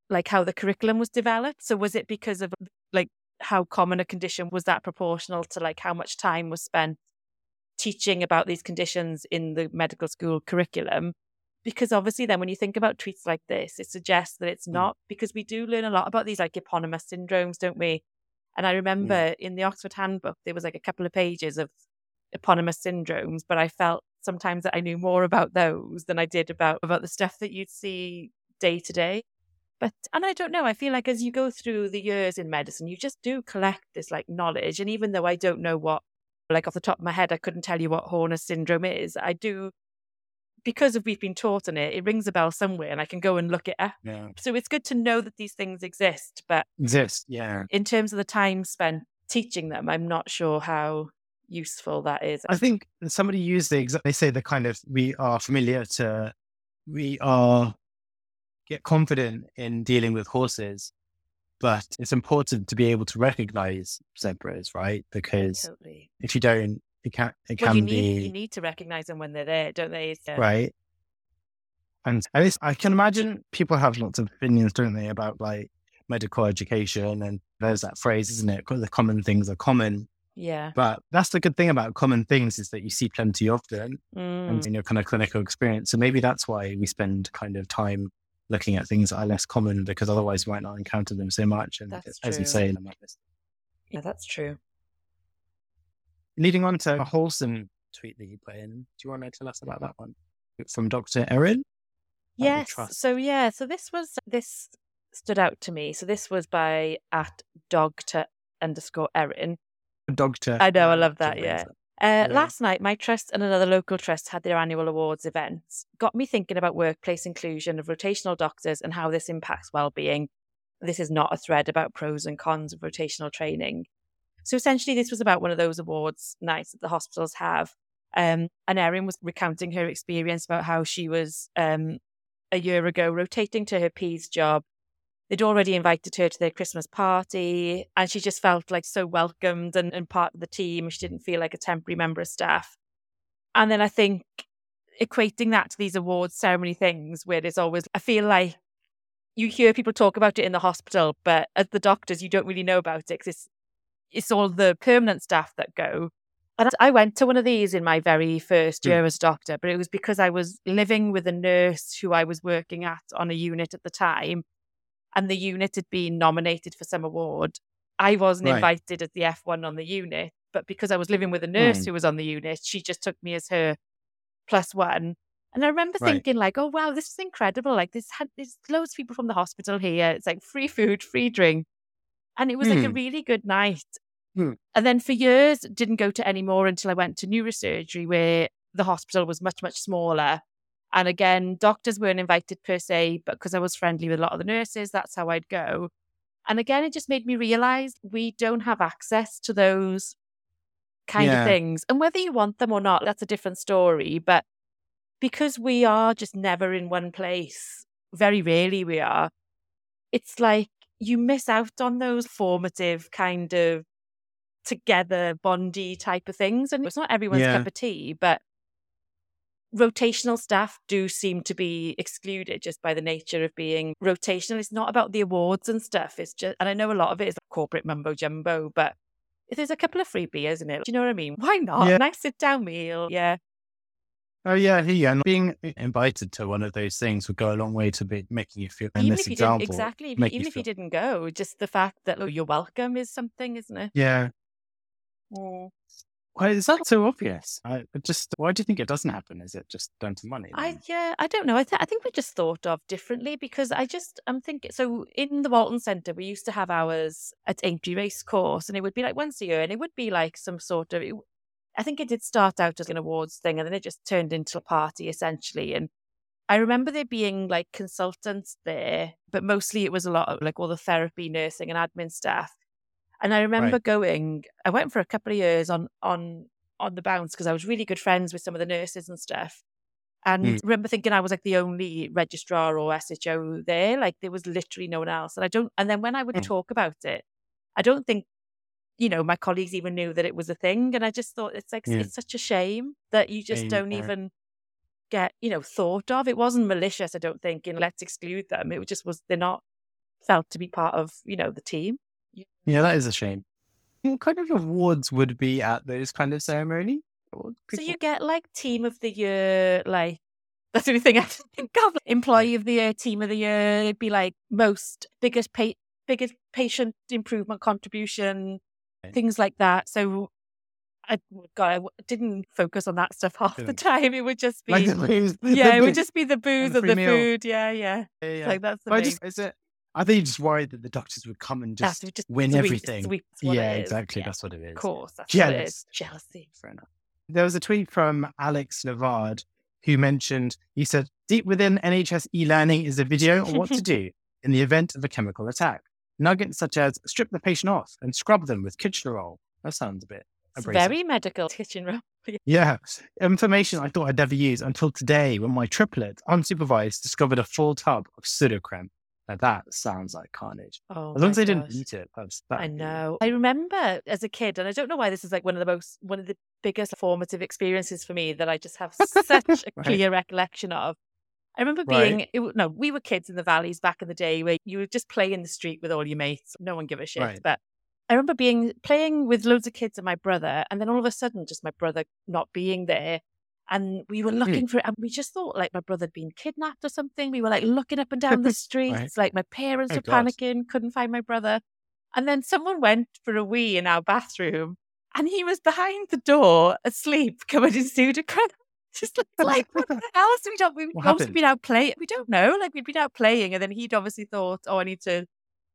like how the curriculum was developed. So was it because of like how common a condition was that proportional to like how much time was spent teaching about these conditions in the medical school curriculum? Because obviously then when you think about tweets like this, it suggests that it's not, because we do learn a lot about these like eponymous syndromes, don't we? And I remember yeah. in the Oxford Handbook, there was like a couple of pages of eponymous syndromes, but I felt sometimes that I knew more about those than I did about, about the stuff that you'd see day to day. But, and I don't know, I feel like as you go through the years in medicine, you just do collect this like knowledge. And even though I don't know what, like off the top of my head, I couldn't tell you what Horner's syndrome is, I do... because if we've been taught on it, it rings a bell somewhere and I can go and look it up. Yeah. So it's good to know that these things exist, but exist, yeah. in terms of the time spent teaching them, I'm not sure how useful that is. I think somebody used the exact, they say the kind of, we are familiar to, we are, get confident in dealing with horses, but it's important to be able to recognize zebras, right? Because totally. if you don't, It can, it well, can you need, be. You need to recognize them when they're there, don't they? So. Right. And at least I can imagine people have lots of opinions, don't they, about like medical education. And there's that phrase, isn't it? The common things are common. Yeah. But that's the good thing about common things is that you see plenty of them mm. and in your kind of clinical experience. So maybe that's why we spend kind of time looking at things that are less common, because otherwise we might not encounter them so much. And that's as true. You say, I might miss them. Yeah, that's true. Leading on to a wholesome tweet that you put in, do you want to tell us about that one? From Doctor Erin? Yes. So yeah, so this was, this stood out to me. So this was by at Doctor underscore Erin. Doctor. I know, I love that, yeah. Uh, yeah. Last night, my trust and another local trust had their annual awards events. Got me thinking about workplace inclusion of rotational doctors and how this impacts well-being. This is not a thread about pros and cons of rotational training. So essentially, this was about one of those awards nights that the hospitals have. Um, and Erin was recounting her experience about how she was um, a year ago rotating to her P's job. They'd already invited her to their Christmas party and she just felt like so welcomed and, and part of the team. She didn't feel like a temporary member of staff. And then I think equating that to these awards ceremony things where it's always, I feel like you hear people talk about it in the hospital, but as the doctors, you don't really know about it because it's, it's all the permanent staff that go. And I went to one of these in my very first year as a doctor, but it was because I was living with a nurse who I was working at on a unit at the time. And the unit had been nominated for some award. I wasn't right. invited as the F one on the unit, but because I was living with a nurse right. who was on the unit, she just took me as her plus one. And I remember right. thinking like, oh, wow, this is incredible. Like there's, there's loads of people from the hospital here. It's like free food, free drink. And it was mm. like a really good night. Mm. And then for years, didn't go to any more until I went to neurosurgery where the hospital was much, much smaller. And again, doctors weren't invited per se, but because I was friendly with a lot of the nurses, that's how I'd go. And again, it just made me realise we don't have access to those kind yeah. of things. And whether you want them or not, that's a different story. But because we are just never in one place, very rarely we are, it's like you miss out on those formative kind of together, bondy type of things. And it's not everyone's yeah. cup of tea, but rotational staff do seem to be excluded just by the nature of being rotational. It's not about the awards and stuff. It's just, and I know a lot of it is like corporate mumbo jumbo, but if there's a couple of free beers in it, do you know what I mean? Why not? Yeah. Nice sit down meal. Yeah. Oh, yeah. yeah. And being invited to one of those things would go a long way to be making you feel, in even this if you example, didn't, exactly. Even you if feel... you didn't go, just the fact that look, you're welcome is something, isn't it? Yeah. Mm. Why is that so obvious? I just, why do you think it doesn't happen? Is it just down to money? Then? I yeah, I don't know. I th- I think we're just thought of differently because I just I'm thinking. So in the Walton Centre, we used to have ours at Aintree Racecourse, and it would be like once a year, and it would be like some sort of. It, I think it did start out as an awards thing, and then it just turned into a party essentially. And I remember there being like consultants there, but mostly it was a lot of like all the therapy, nursing, and admin staff. And I remember right. going, I went for a couple of years on on, on the bounce because I was really good friends with some of the nurses and stuff. And mm. remember thinking I was like the only registrar or S H O there. Like there was literally no one else. And I don't, and then when I would mm. talk about it, I don't think, you know, my colleagues even knew that it was a thing. And I just thought it's like, yeah. it's such a shame that you just shame, don't right. even get, you know, thought of. It wasn't malicious, I don't think, and let's exclude them. It just was, they're not felt to be part of, you know, the team. Yeah, that is a shame. What kind of awards would be at those kind of ceremony? So you get like team of the year, like that's the only thing I have to think of. Like, employee of the year, team of the year. It'd be like most biggest pa- biggest patient improvement contribution, okay. things like that. So I God, I didn't focus on that stuff half the time. It would just be like the booze, yeah, the it booze. Would just be the booze and, and the meal. Food. Yeah, yeah. yeah, yeah. Like that's the thing. Just, is it? I think you're just worried that the doctors would come and just, just win sweet, everything. Sweet, yeah, exactly. Yeah. That's what it is. Of course. That's Jealous. What it is. Jealousy. Fair enough. There was a tweet from Alex Navard who mentioned, he said, deep within N H S e-learning is a video on what to do in the event of a chemical attack. Nuggets such as strip the patient off and scrub them with kitchen roll. That sounds a bit abrasive. Very medical kitchen roll. Yeah. Information I thought I'd never use until today when my triplet, unsupervised, discovered a full tub of Sudocrem. Now that sounds like carnage. Oh, as long as they gosh. Didn't eat it. That's that. I know. I remember as a kid, and I don't know why this is like one of the most, one of the biggest formative experiences for me that I just have such a right. clear recollection of. I remember being, right. it, no, we were kids in the valleys back in the day where you would just play in the street with all your mates. No one gave a shit. Right. But I remember being playing with loads of kids and my brother, and then all of a sudden, just my brother not being there. And we were looking mm. for it, and we just thought like my brother had been kidnapped or something. We were like looking up and down the streets, right. like my parents oh, were God. panicking, couldn't find my brother. And then someone went for a wee in our bathroom, and he was behind the door asleep, covered in Sudocrem. Just like, what the hell? So we'd, we'd obviously been out playing. We don't know. Like, we'd been out playing, and then he'd obviously thought, oh, I need to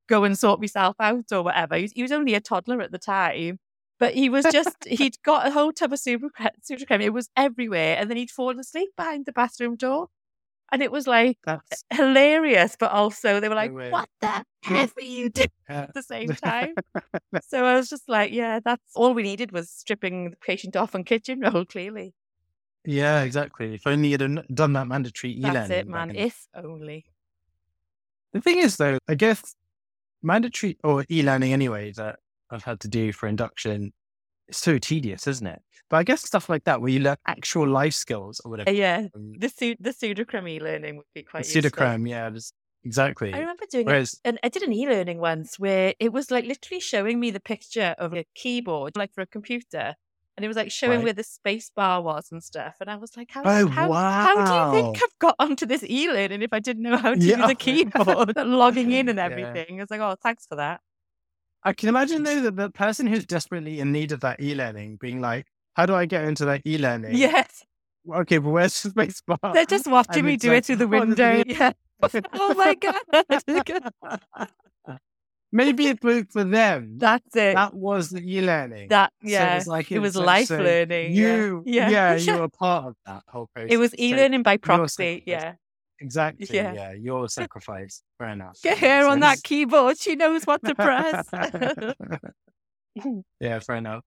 go and sort myself out or whatever. He was, he was only a toddler at the time. But he was just, he'd got a whole tub of Sudocrem. It was everywhere. And then he'd fallen asleep behind the bathroom door. And it was like That's... hilarious. But also they were like, no what the heck are you doing at the same time? So I was just like, yeah, that's all we needed was stripping the patient off on kitchen roll, clearly. Yeah, exactly. If only you'd done that mandatory e-learning. That's it, man. If only. The thing is, though, I guess mandatory or e-learning anyway that I've had to do for induction, it's so tedious, isn't it? But I guess stuff like that where you learn actual life skills or whatever. Yeah, the su- the Sudocrem e-learning would be quite the useful. Sudocrem, yeah, just, exactly. I remember doing Whereas, it, and I did an e-learning once where it was like literally showing me the picture of a keyboard, like for a computer. And it was like showing right. where the space bar was and stuff. And I was like, how, oh, how, wow. how do you think I've got onto this e-learning if I didn't know how to yeah. use a keyboard, logging in and everything? Yeah. I was like, oh, thanks for that. I can imagine, though, that the person who's desperately in need of that e-learning being like, how do I get into that e-learning? Yes. Okay, but where's the space bar? They're just watching and me do like, it through the window. The yeah. Oh, my God. Maybe it was for them. That's it. That was the e-learning. That, yeah. So it was, like, it it was, was life so learning. You, yeah. Yeah, yeah, you were part of that whole process. It was e-learning so by proxy, yeah. Exactly, yeah. yeah. Your sacrifice. Fair enough. Get her on that keyboard. She knows what to press. Yeah, fair enough.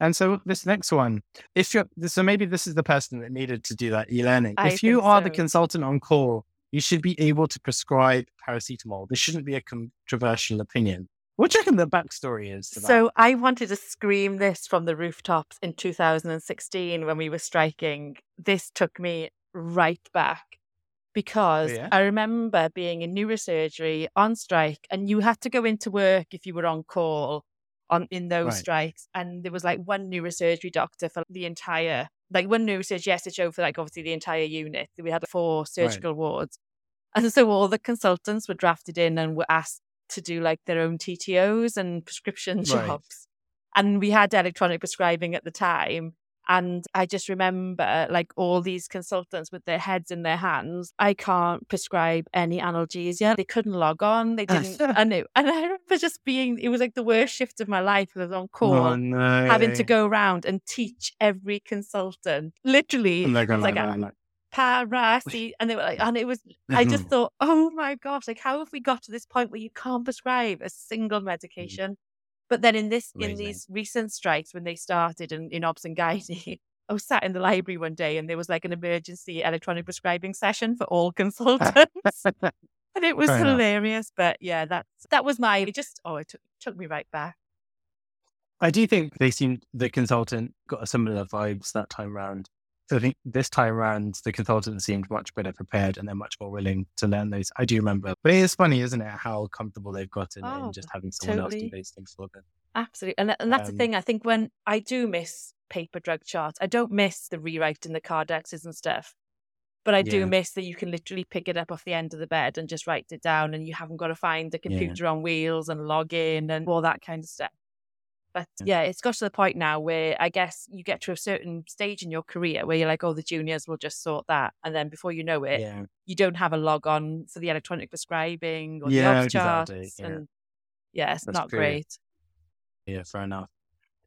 And so this next one, if you're, so maybe this is the person that needed to do that e-learning. I if you are so. the consultant on call, you should be able to prescribe paracetamol. This shouldn't be a controversial opinion. What do you reckon the backstory is to that? So I wanted to scream this from the rooftops in two thousand sixteen when we were striking. This took me right back because oh, yeah? I remember being in neurosurgery on strike and you had to go into work if you were on call on in those right. strikes. And there was like one neurosurgery doctor for the entire Like one neurosurgeon showed for like obviously the entire unit. We had four surgical right. wards. And so all the consultants were drafted in and were asked to do like their own T T Os and prescription right. jobs. And we had electronic prescribing at the time. And I just remember like all these consultants with their heads in their hands. I can't prescribe any analgesia. They couldn't log on. They didn't. I knew. And I remember just being, it was like the worst shift of my life. I was on call, oh, no. having to go around and teach every consultant. Literally. And they're going like, like, like parasi. And they were like, and it was, I just thought, oh my gosh, like how have we got to this point where you can't prescribe a single medication? Mm. But then in this, Amazing. in these recent strikes when they started in, in Obs and Gynae, I was sat in the library one day and there was like an emergency electronic prescribing session for all consultants. And it was Fair hilarious. Enough. But yeah, that, that was my, it just, oh, it took, took me right back. I do think they seemed, the consultant got a similar vibes that time round. So I think this time around, the consultant seemed much better prepared and they're much more willing to learn those. I do remember. But it is funny, isn't it, how comfortable they've gotten oh, in just having someone totally. else do those things for them. Absolutely. And, and that's um, the thing. I think when I do miss paper drug charts, I don't miss the rewriting the cardexes and stuff. But I yeah. do miss that you can literally pick it up off the end of the bed and just write it down and you haven't got to find a computer yeah. on wheels and log in and all that kind of stuff. But yeah, it's got to the point now where I guess you get to a certain stage in your career where you're like, oh, the juniors will just sort that. And then before you know it, yeah. you don't have a log on for the electronic prescribing or yeah, the obs charts. Exactly. Yeah. And yeah, it's That's not true. great. Yeah, fair enough.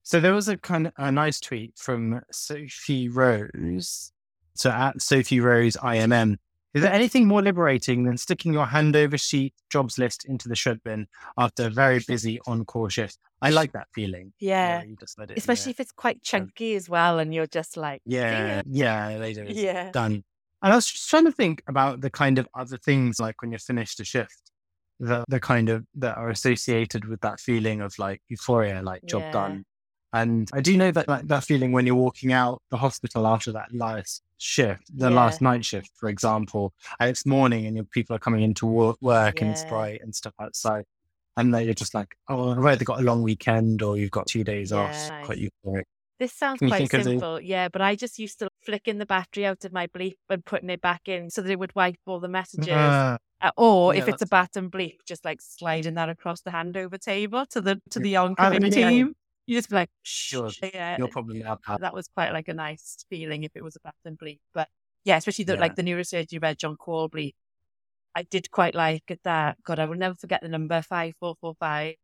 So there was a kind of a nice tweet from Sophie Rose. So at Sophie Rose I M M. Is there anything more liberating than sticking your handover sheet jobs list into the shred bin after a very busy on-call shift? I like that feeling. Yeah. yeah you just let it Especially in, yeah. if it's quite chunky as well and you're just like, yeah, yeah, later it's yeah. done. And I was just trying to think about the kind of other things like when you're finished a shift, the, the kind of that are associated with that feeling of like euphoria, like job yeah. done. And I do know that like, that feeling when you're walking out the hospital after that last shift, the yeah. last night shift, for example, and it's morning and your people are coming into work yeah. and it's bright and stuff outside. and like you're just like, oh, I've either got a long weekend or you've got two days yeah, off. Nice. Quite euphoric. This sounds Can quite simple, of... yeah, but I just used to flicking the battery out of my bleep and putting it back in so that it would wipe all the messages. Uh, uh, or yeah, if it's a baton bleep, just like sliding that across the handover table to the to the oncoming I mean, team. Yeah. You just be like, shh. Sure. Yeah, you're probably not bad. That was quite like a nice feeling if it was a baton bleep. But yeah, especially the, yeah. like the neurosurgery read John Call bleep. I did quite like that. God, I will never forget the number five four four five.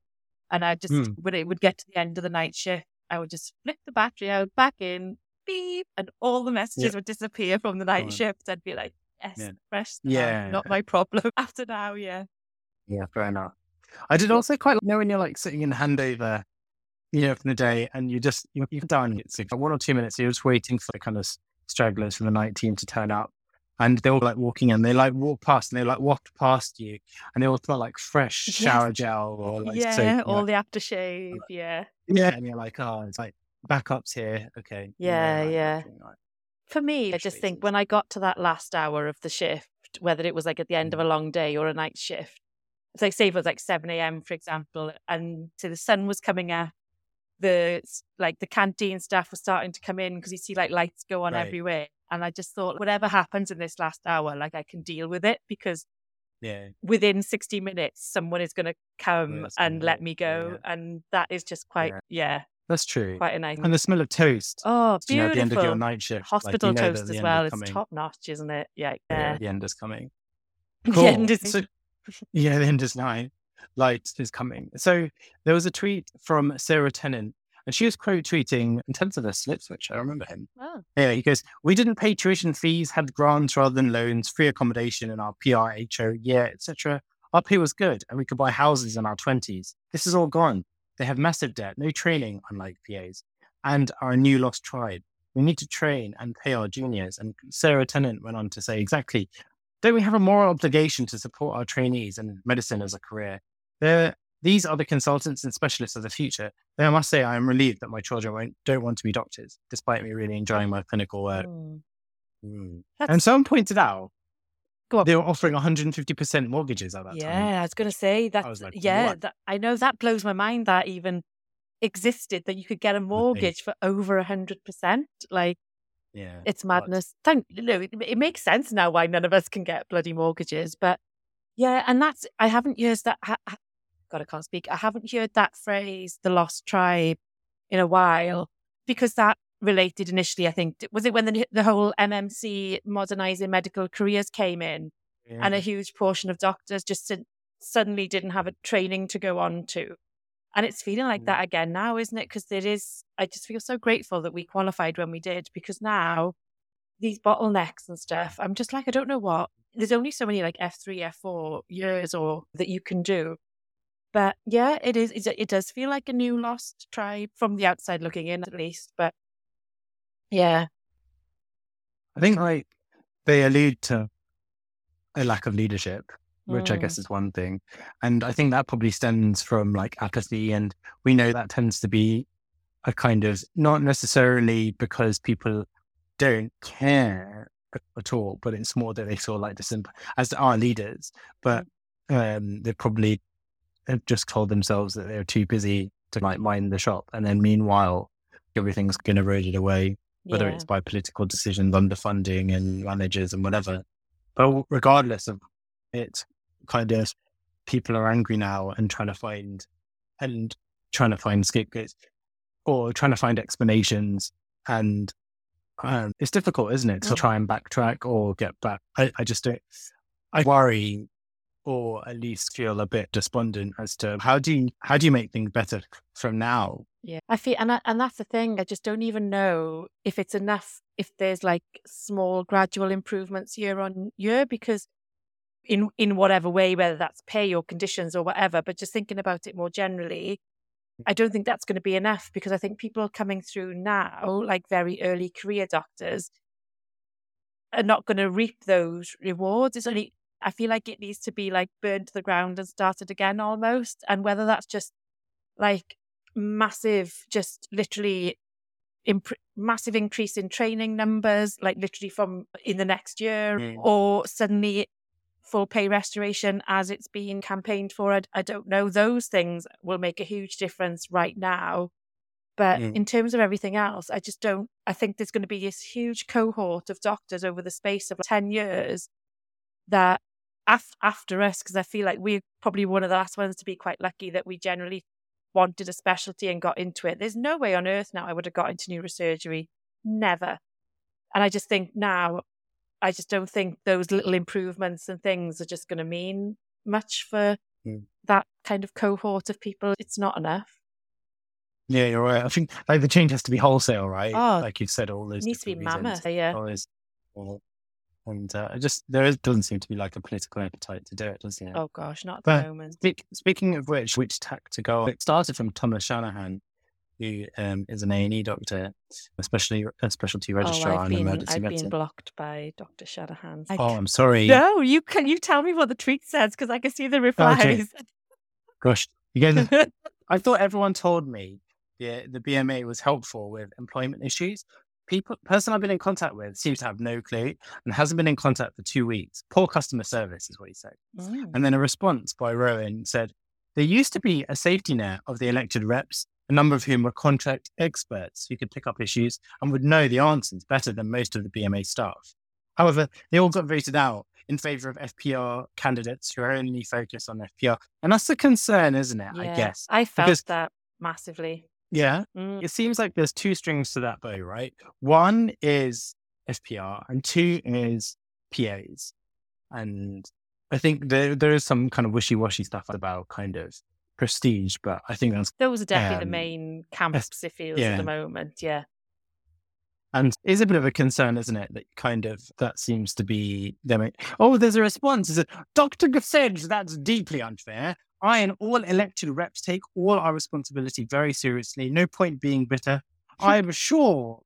And I just, mm. when it would get to the end of the night shift, I would just flip the battery out, back in, beep, and all the messages yeah. would disappear from the night oh. shift. I'd be like, yes, yeah. fresh start, yeah. not my problem after now, yeah. Yeah, fair enough. I did also quite like, you know, when you're like sitting in handover, you know, from the day, and you just, you're done. It's like one or two minutes, you're just waiting for the kind of stragglers from the night team to turn up. And they were like walking in, they like walk past and they like walked past you and they all smell like fresh yes. shower gel or like yeah, soap, all like, the aftershave. Like, yeah. Yeah. And you're like, oh, it's like backups here. Okay. Yeah. Yeah. yeah. Like, for me, I just think when I got to that last hour of the shift, whether it was like at the end of a long day or a night shift, it's like, say it was like seven a.m., for example, and so the sun was coming up. The like the canteen staff was starting to come in because you see like lights go on right. everywhere. And I just thought, whatever happens in this last hour, like I can deal with it because yeah. within sixty minutes, someone is going to come yeah, and let me go. Yeah. And that is just quite, yeah. yeah. That's true. Quite a nice. And the smell of toast. Oh, beautiful. You know, at the end of your night shift. Hospital like, you know toast as well. It's top notch, isn't it? Yeah. yeah. yeah the end is coming. Cool. the end is so, Yeah, the end is nine. Light is coming. So there was a tweet from Sarah Tennant. And she was quote tweeting in terms of a slip switch. I remember him. Oh. Anyway, he goes, we didn't pay tuition fees, had grants rather than loans, free accommodation in our P R H O year, et cetera. Our pay was good and we could buy houses in our twenties. This is all gone. They have massive debt, no training, unlike P As, and are a new lost tribe. We need to train and pay our juniors. And Sarah Tennant went on to say, exactly, don't we have a moral obligation to support our trainees in medicine as a career? They're These are the consultants and specialists of the future. Though I must say, I am relieved that my children won't, don't want to be doctors, despite me really enjoying my clinical work. Mm. Mm. And someone pointed out, go on. They were offering one hundred fifty percent mortgages at that yeah, time. Yeah, I was going to say that. I was like, yeah, that, I know that blows my mind that even existed, that you could get a mortgage for over one hundred percent. Like, yeah, it's madness. Thank, no, it, it makes sense now why none of us can get bloody mortgages. But yeah, and that's, I haven't used that. Ha, ha, God, I can't speak. I haven't heard that phrase, the lost tribe, in a while, because that related initially, I think, was it when the, the whole M M C, modernising medical careers, came in yeah. and a huge portion of doctors just suddenly didn't have a training to go on to. And it's feeling like yeah. that again now, isn't it? Because it is, I just feel so grateful that we qualified when we did, because now these bottlenecks and stuff, I'm just like, I don't know what, there's only so many like F three, F four years or that you can do. But yeah, it is. It does feel like a new lost tribe from the outside looking in, at least. But yeah, I think like they allude to a lack of leadership, which mm. I guess is one thing, and I think that probably stems from like apathy, and we know that tends to be a kind of not necessarily because people don't care at all, but it's more that they feel like this as our leaders, but um, they probably. Have just told themselves that they're too busy to like mind the shop. And then meanwhile, everything's been eroded away, whether yeah. it's by political decisions, underfunding and managers and whatever. But regardless of it, kind of people are angry now and trying to find, and trying to find scapegoats or trying to find explanations. And um, it's difficult, isn't it? To try and backtrack or get back. I, I just don't, I worry or at least feel a bit despondent as to how do you, how do you make things better from now? Yeah, I feel, and I, and that's the thing. I just don't even know if it's enough, if there's like small gradual improvements year on year, because in, in whatever way, whether that's pay or conditions or whatever, but just thinking about it more generally, I don't think that's going to be enough, because I think people coming through now, like very early career doctors, are not going to reap those rewards. It's only... I feel like it needs to be like burned to the ground and started again almost. And whether that's just like massive, just literally imp- massive increase in training numbers, like literally from in the next year, mm. or suddenly full pay restoration as it's being campaigned for. I, I don't know. Those things will make a huge difference right now. But mm. in terms of everything else, I just don't, I think there's going to be this huge cohort of doctors over the space of like ten years that af- after us, because I feel like we're probably one of the last ones to be quite lucky that we generally wanted a specialty and got into it. There's no way on earth now I would have got into neurosurgery. Never. And I just think now, I just don't think those little improvements and things are just going to mean much for mm. that kind of cohort of people. It's not enough. Yeah, you're right. I think like the change has to be wholesale, right? Oh, like you said, all those needs to be mammoth, yeah. Those, all, and uh, just there is, doesn't seem to be like a political appetite to do it, does it? Oh gosh, not at but the moment. Speak, speaking of which, which tack to go? It started from Thomas Shanahan, who um, is an A and E doctor, especially a specialty registrar oh, I've and been, emergency I've medicine. I've been blocked by Doctor Shanahan. I oh, c- I'm sorry. No, you can. You tell me what the tweet says because I can see the replies. Oh, gosh, again, I thought everyone told me. Yeah, the B M A was helpful with employment issues. People, person I've been in contact with seems to have no clue and hasn't been in contact for two weeks. Poor customer service is what he said. Mm. And then a response by Rowan said, there used to be a safety net of the elected reps, a number of whom were contract experts who could pick up issues and would know the answers better than most of the B M A staff. However, they all got voted out in favour of F P R candidates who are only focused on F P R. And that's the concern, isn't it? Yeah, I guess. I felt because, that massively. Yeah. Mm. It seems like there's two strings to that bow, right? One is F P R and two is P As. And I think there there is some kind of wishy-washy stuff about kind of prestige, but I think that's... Those are definitely um, the main camps, it feels, yeah. at the moment, yeah. And it is a bit of a concern, isn't it? That kind of, that seems to be... them. Oh, there's a response. Is it, Doctor Gussedge, that's deeply unfair. I and all elected reps take all our responsibility very seriously. No point being bitter. I'm sure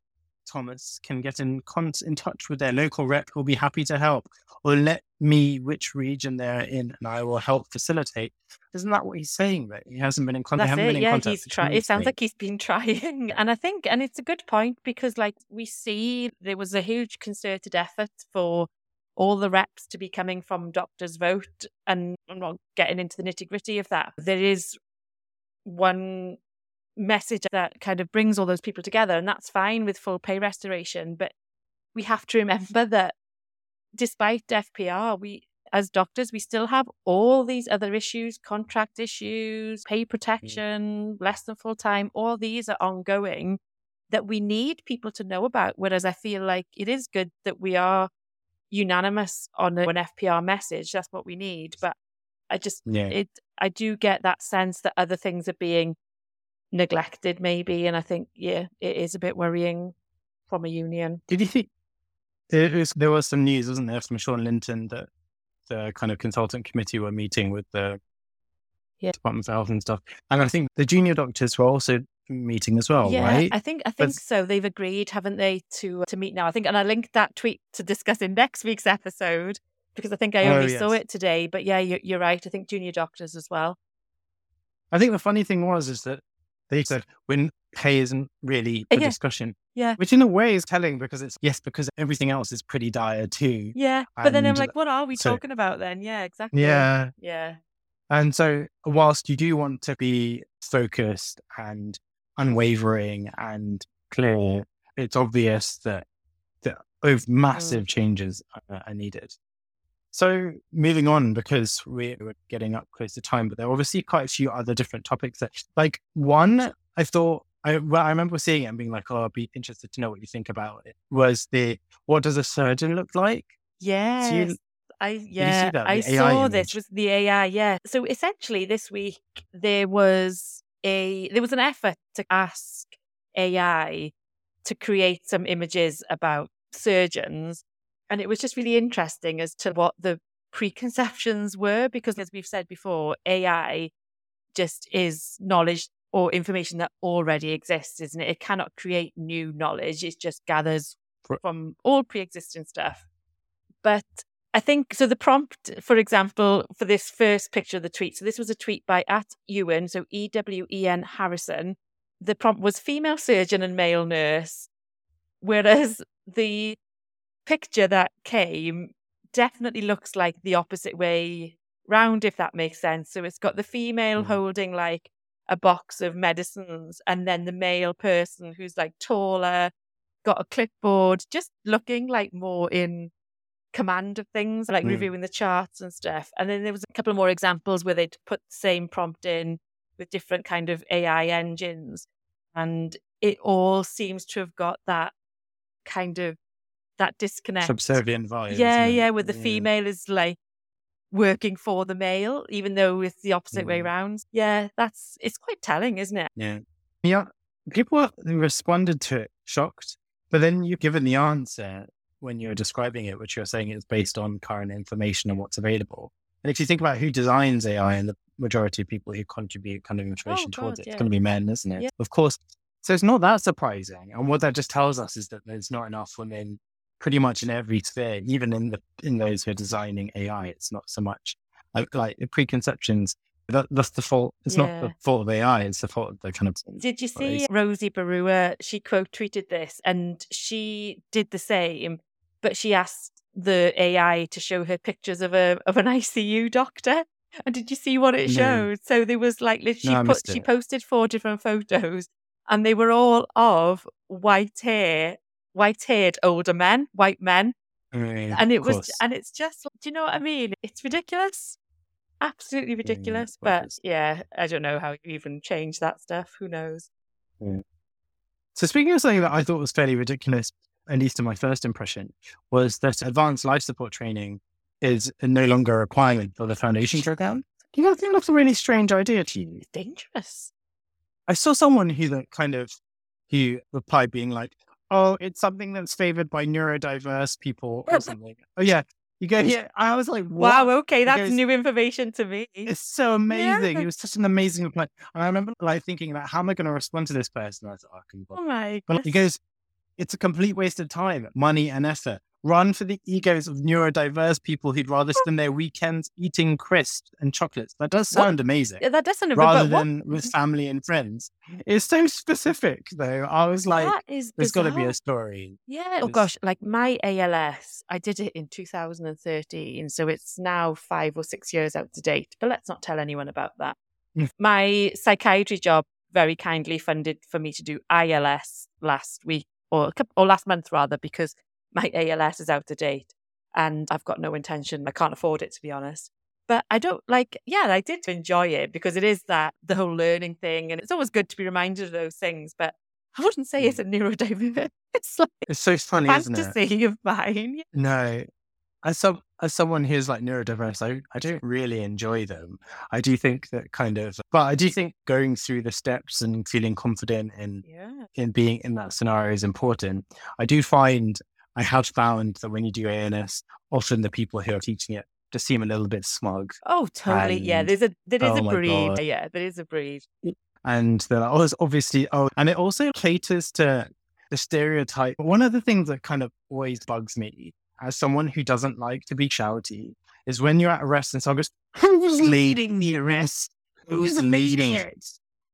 Thomas can get in, con- in touch with their local rep who'll be happy to help. Or let me which region they're in and I will help facilitate. Isn't that what he's saying? That he hasn't been in contact. That's it, been in yeah. He's trying. It sounds like he's been trying. And I think, and it's a good point because like we see there was a huge concerted effort for all the reps to be coming from doctors' vote, and I'm not getting into the nitty-gritty of that. There is one message that kind of brings all those people together, and that's fine with full pay restoration, but we have to remember that despite F P R, we as doctors, we still have all these other issues, contract issues, pay protection, mm. less than full-time, all these are ongoing that we need people to know about, whereas I feel like it is good that we are unanimous on an F P R message. That's what we need. But I just, yeah. it, I do get that sense that other things are being neglected maybe. And I think, yeah, it is a bit worrying from a union. Did you think there was, there was some news, wasn't there, from Sean Linton that the kind of consultant committee were meeting with the yeah. Department of Health and stuff. And I think the junior doctors were also meeting as well, yeah, right? I think I think but, so. They've agreed, haven't they, to to meet now? I think, and I linked that tweet to discuss in next week's episode because I think I only oh, yes. saw it today. But yeah, you're, you're right. I think junior doctors as well. I think the funny thing was is that they said when pay isn't really a yeah. discussion, yeah, which in a way is telling because it's yes, because everything else is pretty dire too. Yeah, but and then I'm like, what are we so, talking about then? Yeah, exactly. Yeah, yeah. And so, whilst you do want to be focused and unwavering and clear, it's obvious that that massive changes are, are needed. So moving on, because we were getting up close to time, but there are obviously quite a few other different topics that, like one I thought I, well, I remember seeing it and being like, oh, I'd be interested to know what you think about it, was the what does a surgeon look like? Yes. I yeah, I saw image? This was the A I, yeah. So essentially this week there was a there was an effort to ask A I to create some images about surgeons, and it was just really interesting as to what the preconceptions were, because as we've said before, A I just is knowledge or information that already exists, isn't it? It cannot create new knowledge, it just gathers from all pre-existing stuff. But I think, so the prompt, for example, for this first picture of the tweet, so this was a tweet by at Ewan, so E W E N Harrison. The prompt was female surgeon and male nurse, whereas the picture that came definitely looks like the opposite way round, if that makes sense. So it's got the female mm. holding like a box of medicines, and then the male person who's like taller, got a clipboard, just looking like more in command of things, like mm. reviewing the charts and stuff. And then there was a couple more examples where they'd put the same prompt in with different kind of A I engines. And it all seems to have got that kind of, that disconnect. Subservient vibe. Yeah, yeah, where the yeah. female is like working for the male, even though it's the opposite yeah. way round. Yeah, that's, it's quite telling, isn't it? Yeah. Yeah. People responded to it shocked, but then you've given the answer when you're describing it, which you're saying is based on current information and what's available. And if you think about who designs A I and the majority of people who contribute kind of information oh, towards God, it, yeah. it's going to be men, isn't it? Yeah. Of course. So it's not that surprising. And what that just tells us is that there's not enough women pretty much in every sphere, even in the in those who are designing A I. It's not so much like, like preconceptions. That, that's the fault. It's yeah. not the fault of A I. It's the fault of the kind of... Did you see Rosie Barua? She quote tweeted this and she did the same, but she asked the A I to show her pictures of a of an I C U doctor. And did you see what it showed? No. So there was like, she, no, put, she posted four different photos and they were all of white hair, white-haired older men, white men. Mm, and it was, and it's just, do you know what I mean? It's ridiculous. Absolutely ridiculous. Mm, but yeah, I don't know how you even change that stuff. Who knows? Yeah. So speaking of something that I thought was fairly ridiculous, at least in my first impression, was that advanced life support training is no longer a requirement for the foundation program. Do you know, I think that's a really strange idea to you. It's dangerous. I saw someone who that kind of, who replied being like, oh, it's something that's favored by neurodiverse people or something. Oh yeah. You go, yeah. I was like, what? Wow, okay. That's goes, new information to me. It's so amazing. Yeah. It was such an amazing reply. And I remember like thinking about how am I going to respond to this person? I was like, oh, can you bother? Oh my but, like, he goes, it's a complete waste of time, money and effort. Run for the egos of neurodiverse people who'd rather spend their weekends eating crisps and chocolates. That does sound what? amazing. Yeah, that does sound amazing. Rather than with family and friends. It's so specific, though. I was like, there's got to be a story. Yeah. Oh, gosh. Like my A L S, I did it in two thousand thirteen. So it's now five or six years out to date. But let's not tell anyone about that. My psychiatry job very kindly funded for me to do I L S last week or, a couple, or last month, rather, because my A L S is out of date and I've got no intention. I can't afford it, to be honest. But I don't like, yeah, I did enjoy it because it is that, the whole learning thing. And it's always good to be reminded of those things. But I wouldn't say it's a neurodiverse. It's like it's so funny, isn't it? Fantasy of mine. No. As, some, as someone who's like neurodiverse, I, I don't really enjoy them. I do think that kind of, but I do think going through the steps and feeling confident in, yeah. in being in that scenario is important. I do find... I have found that when you do A N S, often the people who are teaching it just seem a little bit smug. Oh, totally. And, yeah, there's a there is oh a breed. God. Yeah, there is a breed. And they're like, oh, it's obviously, oh, and it also caters to the stereotype. One of the things that kind of always bugs me as someone who doesn't like to be shouty is when you're at arrest and someone goes, who's leading the arrest? Who's leading it?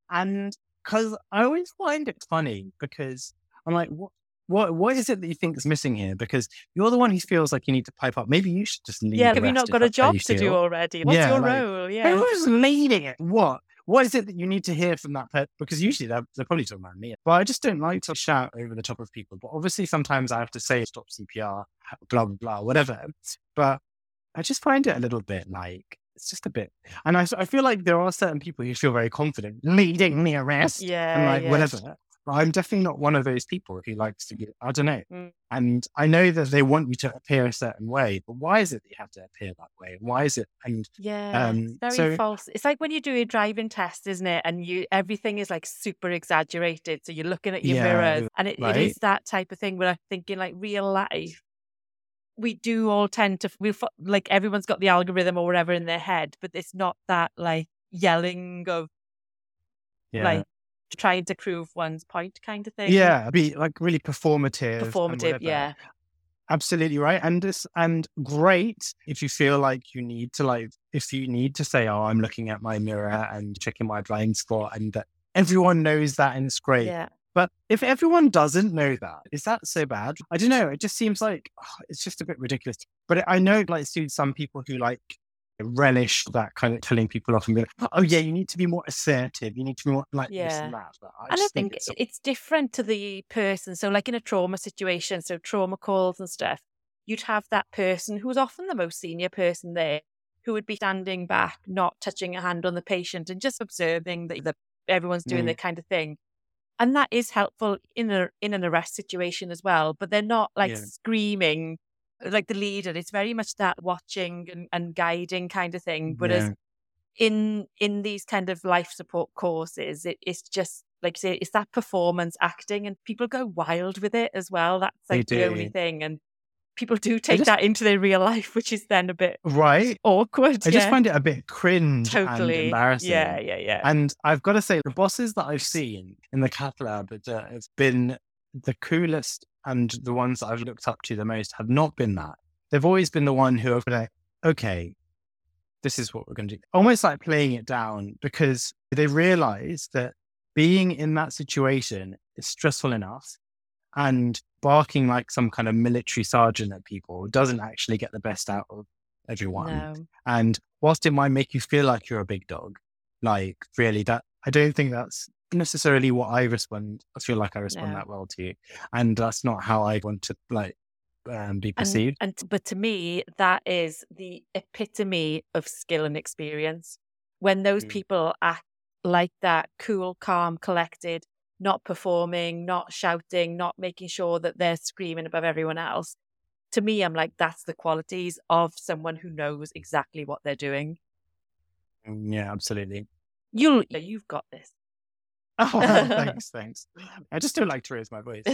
And because I always find it funny because I'm like, what? What What is it that you think is missing here? Because you're the one who feels like you need to pipe up. Maybe you should just lead. Yeah, have you not got a job to do already? What's yeah, your like, role? Yeah, who's leading it? What? What is it that you need to hear from that person? Because usually they're, they're probably talking about me. But I just don't like to shout over the top of people. But obviously sometimes I have to say stop C P R, blah, blah, blah, whatever. But I just find it a little bit like, it's just a bit. And I, I feel like there are certain people who feel very confident leading the arrest. Yeah, and like, yeah. whatever. I'm definitely not one of those people who likes to get, I don't know. Mm. And I know that they want you to appear a certain way, but why is it that you have to appear that way? Why is it? And yeah, um, it's very so, false. It's like when you do a driving test, isn't it? And you everything is like super exaggerated. So you're looking at your yeah, mirrors and it, right? it is that type of thing where I'm thinking like real life. We do all tend to, we like everyone's got the algorithm or whatever in their head, but it's not that like yelling of yeah. like, trying to prove one's point kind of thing. Yeah, be like really performative. Performative, yeah. Absolutely right. And this, and great if you feel like you need to like, if you need to say, oh, I'm looking at my mirror and checking my blind spot and that everyone knows that and it's great. Yeah. But if everyone doesn't know that, is that so bad? I don't know. It just seems like oh, it's just a bit ridiculous. But I know like suits some people who like relish that kind of telling people off and be like, oh yeah, you need to be more assertive. You need to be more like yeah. this and that. But I, and just I think, think it's, it's different to the person. So like in a trauma situation, so trauma calls and stuff, you'd have that person who's often the most senior person there who would be standing back, not touching a hand on the patient and just observing that the, everyone's doing mm. their kind of thing. And that is helpful in a in an arrest situation as well, but they're not like yeah. screaming like the leader. It's very much that watching and, and guiding kind of thing. Whereas yeah. in in these kind of life support courses, it, it's just like you say, it's that performance acting, and people go wild with it as well. That's like the only thing, and people do take just, that into their real life, which is then a bit right awkward. I yeah. just find it a bit cringe totally. and embarrassing. Yeah, yeah, yeah. And I've got to say, the bosses that I've seen in the cath lab uh, have been the coolest, and the ones that I've looked up to the most have not been that. They've always been the one who have been like, okay, this is what we're going to do. Almost like playing it down, because they realize that being in that situation is stressful enough, and barking like some kind of military sergeant at people doesn't actually get the best out of everyone. No. And whilst it might make you feel like you're a big dog, like really that, I don't think that's necessarily what I respond. I feel like I respond no. that well to you. And that's not how I want to like um, be perceived. And, and But to me, that is the epitome of skill and experience. When those mm. people act like that, cool, calm, collected, not performing, not shouting, not making sure that they're screaming above everyone else. To me, I'm like, that's the qualities of someone who knows exactly what they're doing. Yeah, absolutely. You'll, you've got this. Oh, thanks, thanks. I just don't like to raise my voice.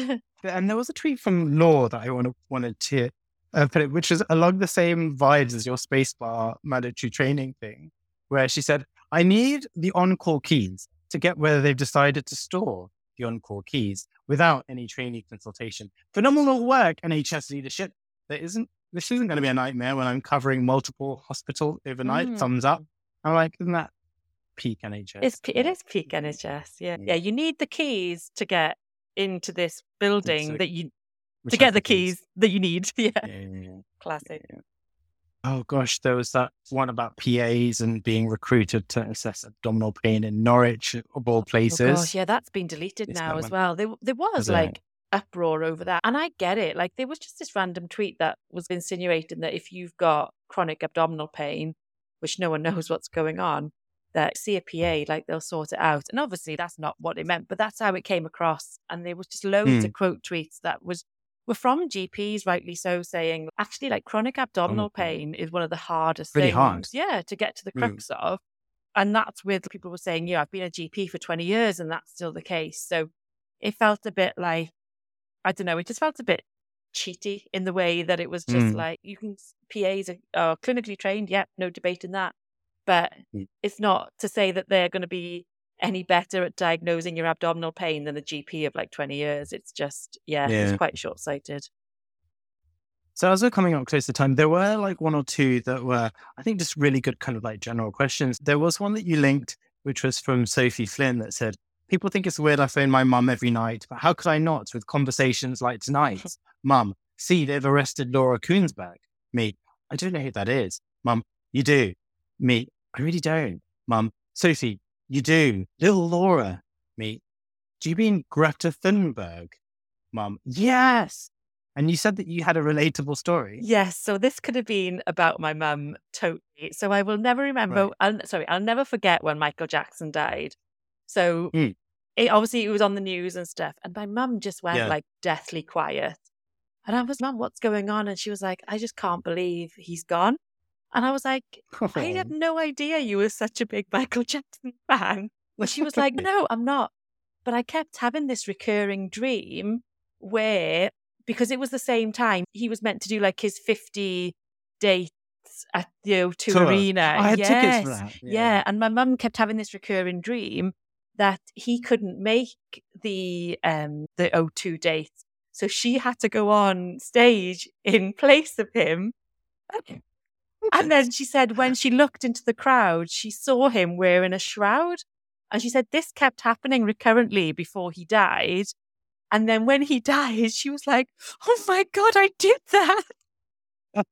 And there was a tweet from Law that I wanted to uh, put it, which is along the same vibes as your spacebar mandatory training thing, where she said, I need the on-call keys to get where they've decided to store the on-call keys without any trainee consultation. Phenomenal work, N H S leadership. There isn't, this isn't going to be a nightmare when I'm covering multiple hospitals overnight. Mm. Thumbs up. I'm like, isn't that peak N H S? It's, it is peak N H S. Yeah. Yeah. You need the keys to get into this building so, that you, to get the keys that you need. Yeah. yeah, yeah, yeah. Classic. Yeah, yeah. Oh gosh, there was that one about P As and being recruited to assess abdominal pain in Norwich, of all places. Oh gosh, yeah, that's been deleted it's now as well. There, there was like uproar over that. And I get it. Like there was just this random tweet that was insinuating that if you've got chronic abdominal pain, which no one knows what's going on, that see a P A, like they'll sort it out. And obviously that's not what it meant, but that's how it came across. And there was just loads mm. of quote tweets that was were from G Ps, rightly so, saying, actually, like chronic abdominal oh, pain is one of the hardest really things hard. yeah, to get to the crux mm. of. And that's where people were saying, yeah, I've been a G P for twenty years and that's still the case. So it felt a bit like, I don't know, it just felt a bit cheaty in the way that it was just mm. like, you can, P As are, are clinically trained, yep, yeah, no debate in that. But mm. it's not to say that they're going to be any better at diagnosing your abdominal pain than a G P of like twenty years. It's just, yeah, yeah. it's quite short-sighted. So as we're coming up close to time, there were like one or two that were, I think, just really good kind of like general questions. There was one that you linked, which was from Sophie Flynn that said, people think it's weird I phone my mum every night, but how could I not with conversations like tonight? Mum, see, they've arrested Laura Koonsberg. Me, I don't know who that is. Mum, you do. Me, I really don't. Mum, Sophie, you do. Little Laura. Me, do you mean Greta Thunberg? Mum, yes. And you said that you had a relatable story. Yes. So this could have been about my mum totally. So I will never remember. Right. I'll, sorry, I'll never forget when Michael Jackson died. So mm. it, obviously it was on the news and stuff. And my mum just went yeah. like deathly quiet. And I was, Mum, what's going on? And she was like, I just can't believe he's gone. And I was like, oh. I had no idea you were such a big Michael Jackson fan. Well, she was like, no, I'm not. But I kept having this recurring dream where, because it was the same time, he was meant to do like his fifty dates at the O two Arena. I had yes. tickets for that. Yeah. yeah. And my mum kept having this recurring dream that he couldn't make the um, the O two date. So she had to go on stage in place of him. Okay. And then she said when she looked into the crowd, she saw him wearing a shroud. And she said this kept happening recurrently before he died. And then when he died, she was like, oh my God, I did that. And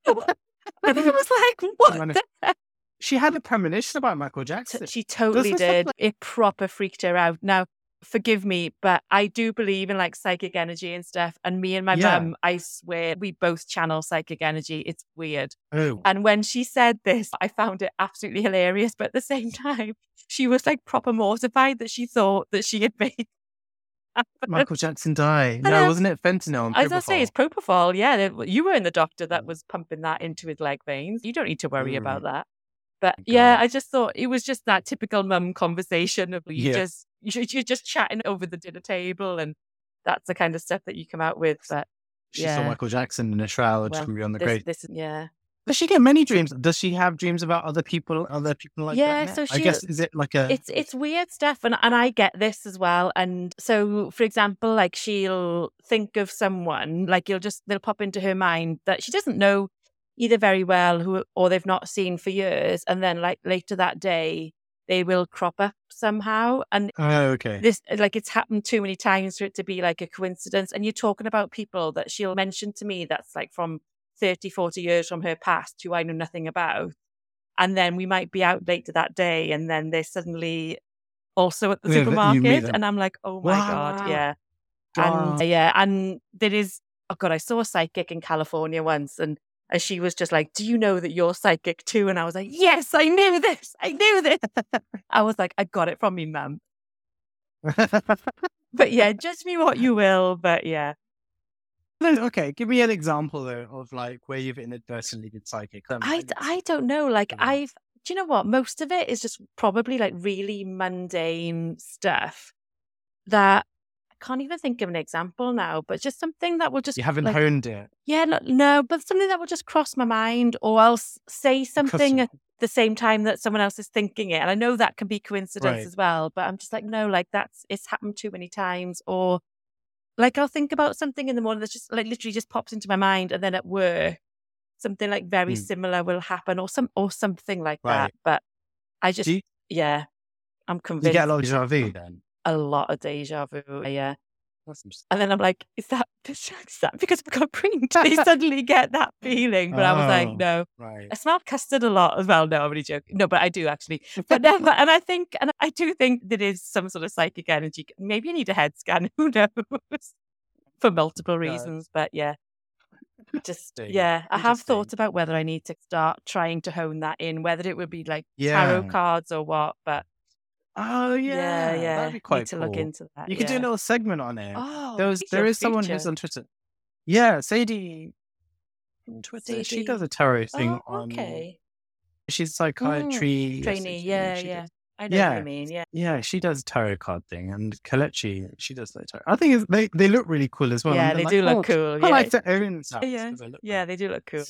I was like, what the heck? She had a premonition about Michael Jackson. She totally did. Like- it proper freaked her out. Now, forgive me, but I do believe in like psychic energy and stuff. And me and my yeah. mum, I swear, we both channel psychic energy. It's weird. Oh. And when she said this, I found it absolutely hilarious. But at the same time, she was like proper mortified that she thought that she had made Michael Jackson die. No, and, um, wasn't it fentanyl and propofol? I was going to say, it's propofol. Yeah, you weren't the doctor that was pumping that into his leg veins. You don't need to worry mm. about that. But God. yeah, I just thought it was just that typical mum conversation of you yeah. just, you're just chatting over the dinner table, and that's the kind of stuff that you come out with. But she yeah. saw Michael Jackson in a shroud well, from beyond the this, grave. This, yeah. Does she get many dreams? Does she have dreams about other people? Other people like yeah, that? Yeah, so she, I guess, is it like a... It's it's weird stuff, and, and I get this as well. And so, for example, like she'll think of someone, like you'll just, they'll pop into her mind that she doesn't know either very well who, or they've not seen for years. And then like later that day, they will crop up somehow. And oh, okay. This, like, it's happened too many times for it to be like a coincidence. And you're talking about people that she'll mention to me that's like from thirty, forty years from her past who I know nothing about. And then we might be out later that day and then they're suddenly also at the yeah, supermarket. And I'm like, oh my wow. God, yeah. Wow. And uh, yeah, and there is, oh God, I saw a psychic in California once and, and she was just like, do you know that you're psychic too? And I was like, yes, I knew this. I knew this. I was like, I got it from me, mum. But yeah, judge me what you will, but yeah. Okay, give me an example though of like where you've inadvertently been psychic. I, I, I don't know. Like I've, do you know what? Most of it is just probably like really mundane stuff that I can't even think of an example now, but just something that will just... You haven't like, honed it. Yeah, no, no, but something that will just cross my mind, or I'll say something at the same time that someone else is thinking it. And I know that can be coincidence right. as well, but I'm just like, no, like that's, it's happened too many times. Or like I'll think about something in the morning that's just like literally just pops into my mind, and then at work something like very mm. similar will happen, or some or something like right. that. But I just, you, yeah, I'm convinced. You get a lot of déjà vu then. A lot of déjà vu, yeah. And then I'm like, is that, is that because I've got green? They suddenly get that feeling, but oh, I was like, no. Right. I smelled custard a lot as well. No, I'm really joking. No, but I do actually. But never. And I think, and I do think there is some sort of psychic energy. Maybe you need a head scan. Who knows? For multiple reasons, no. But yeah, just yeah. I have thought about whether I need to start trying to hone that in, whether it would be like yeah. tarot cards or what, but. Oh yeah, yeah, yeah, that'd be quite Need to cool. look into that. You yeah. could do a little segment on it. Oh, there was, there is feature. someone who's on Twitter. Yeah, Sadie on Twitter. Sadie. She does a tarot thing oh, okay. on. She's psychiatry mm, trainee. Yeah, yeah. Does... I know yeah. what I mean. Yeah, yeah. She does a tarot card thing, and Kelechi, she does that tarot. I think it's, they they look really cool as well. Yeah, and they like, do look oh, cool. I yeah. like to own stuff. Yeah, they look yeah, cool. they do look cool.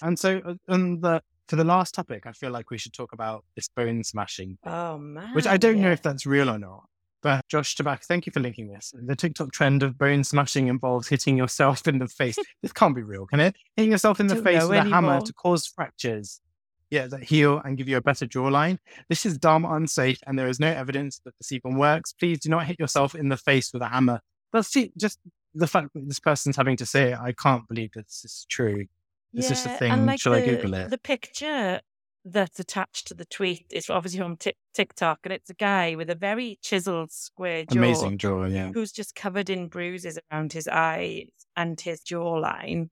And so, and the. For the last topic, I feel like we should talk about this bone smashing thing, oh, man, which I don't yeah. know if that's real or not. But Josh Tabak, thank you for linking this. The TikTok trend of bone smashing involves hitting yourself in the face. This can't be real, can it? Hitting yourself in the don't face with anymore. a hammer to cause fractures. Yeah, that heal and give you a better jawline. This is dumb, unsafe, and there is no evidence that this even works. Please do not hit yourself in the face with a hammer. That's just the fact that this person's having to say it. I can't believe this is true. It's yeah, just a thing. Like Shall the, I Google it? The picture that's attached to the tweet is obviously on t- TikTok, and it's a guy with a very chiseled square jaw. Amazing jaw, yeah. Who's just covered in bruises around his eyes and his jawline.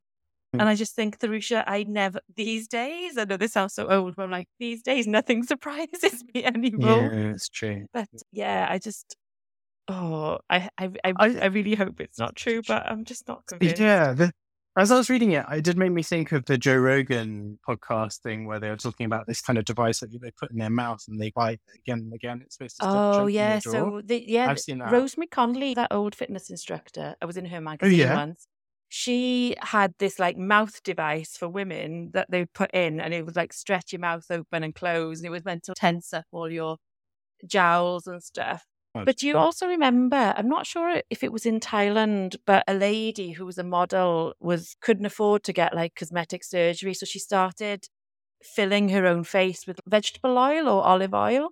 Mm. And I just think, Tharusha, I never, these days, I know this sounds so old, but I'm like, these days, nothing surprises me anymore. Yeah, it's true. But yeah, I just... Oh, I I, I, I really hope it's not true, but I'm just not convinced. Yeah, the- As I was reading it, it did make me think of the Joe Rogan podcast thing where they were talking about this kind of device that they put in their mouth and they bite again and again. It's supposed to stop. Oh, yeah. So, the, yeah, I've seen that. Rosemary Conley, that old fitness instructor, I was in her magazine oh, yeah. once. She had this like mouth device for women that they would put in, and it would like stretch your mouth open and close, and it was meant to tense up all your jowls and stuff. But do you also remember, I'm not sure if it was in Thailand, but a lady who was a model was couldn't afford to get like cosmetic surgery. So she started filling her own face with vegetable oil or olive oil.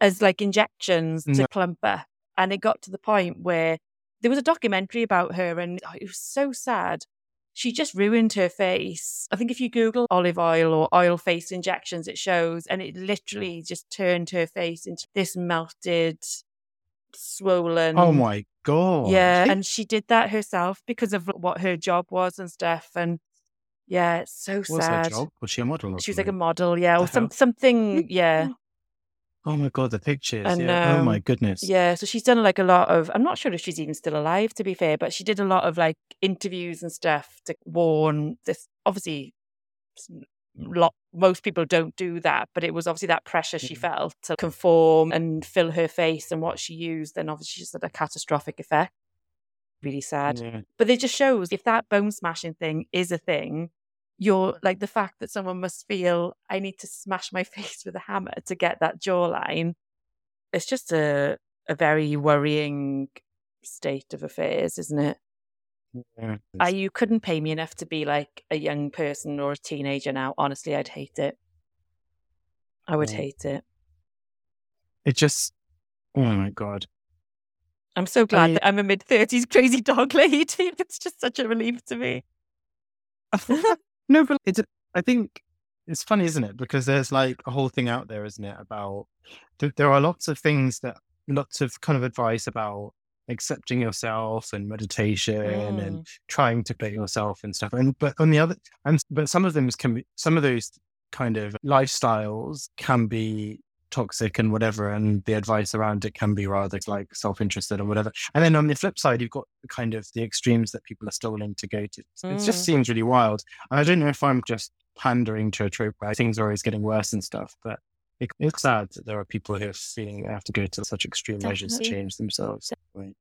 as like injections to no. clump her. And it got to the point where there was a documentary about her, and oh, it was so sad. She just ruined her face. I think if you Google olive oil or oil face injections, it shows, and it literally just turned her face into this melted, swollen. Oh my God. Yeah. And she did that herself because of what her job was and stuff. And yeah, it's so what sad. Was her job? Was she a model? Or she was like a model, yeah, or some, something, yeah. Oh my God, the pictures. And, yeah. um, oh my goodness. Yeah, so she's done like a lot of, I'm not sure if she's even still alive, to be fair, but she did a lot of like interviews and stuff to warn this. Obviously, lot, most people don't do that, but it was obviously that pressure she felt to conform and fill her face and what she used. And obviously, just had a catastrophic effect. Really sad. Yeah. But it just shows if that bone smashing thing is a thing, you're like the fact that someone must feel I need to smash my face with a hammer to get that jawline. It's just a a very worrying state of affairs, isn't it? Yeah, it is. I, you couldn't pay me enough to be like a young person or a teenager now. Honestly, I'd hate it. I would yeah. hate it. It just, oh my God. I'm so glad I, that I'm a mid-thirties crazy dog lady. It's just such a relief to me. No, but it's, I think it's funny, isn't it? Because there's like a whole thing out there, isn't it? About th- there are lots of things that, lots of kind of advice about accepting yourself and meditation mm. and trying to play yourself and stuff. And, but on the other, and, but some of them can be, some of those kind of lifestyles can be toxic and whatever, and the advice around it can be rather like self-interested or whatever. And then on the flip side, you've got kind of the extremes that people are still willing to go to. So mm. it just seems really wild. I don't know if I'm just pandering to a trope where things are always getting worse and stuff, but it, it's sad that there are people who are feeling they have to go to such extreme Definitely. measures to change themselves. Right.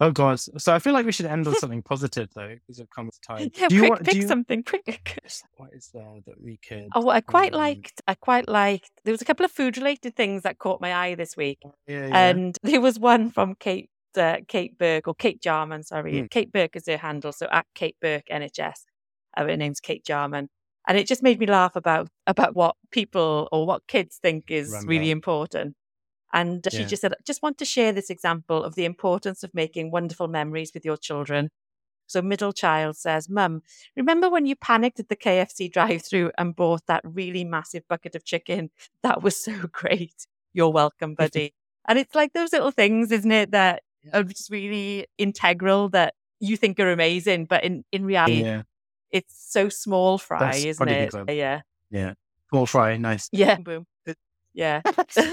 Oh God! So I feel like we should end on something positive though, because it comes time. Yeah, do you quick, want, pick do you... something quick. What is there that we could? Oh, I quite um... liked. I quite liked. There was a couple of food-related things that caught my eye this week, yeah, yeah. and there was one from Kate uh, Kate Burke or Kate Jarman. Sorry, mm. Kate Burke is her handle. So at Kate Burke N H S, uh, her name's Kate Jarman, and it just made me laugh about about what people or what kids think is Remember. really important. And she yeah. just said, just want to share this example of the importance of making wonderful memories with your children. So middle child says, Mum, remember when you panicked at the K F C drive-through and bought that really massive bucket of chicken? That was so great. You're welcome, buddy. And it's like those little things, isn't it, that are just really integral that you think are amazing. But in, in reality, yeah. it's so small fry, That's isn't it? Club. Yeah. Yeah. Small fry. Nice. Yeah. Boom. Yeah.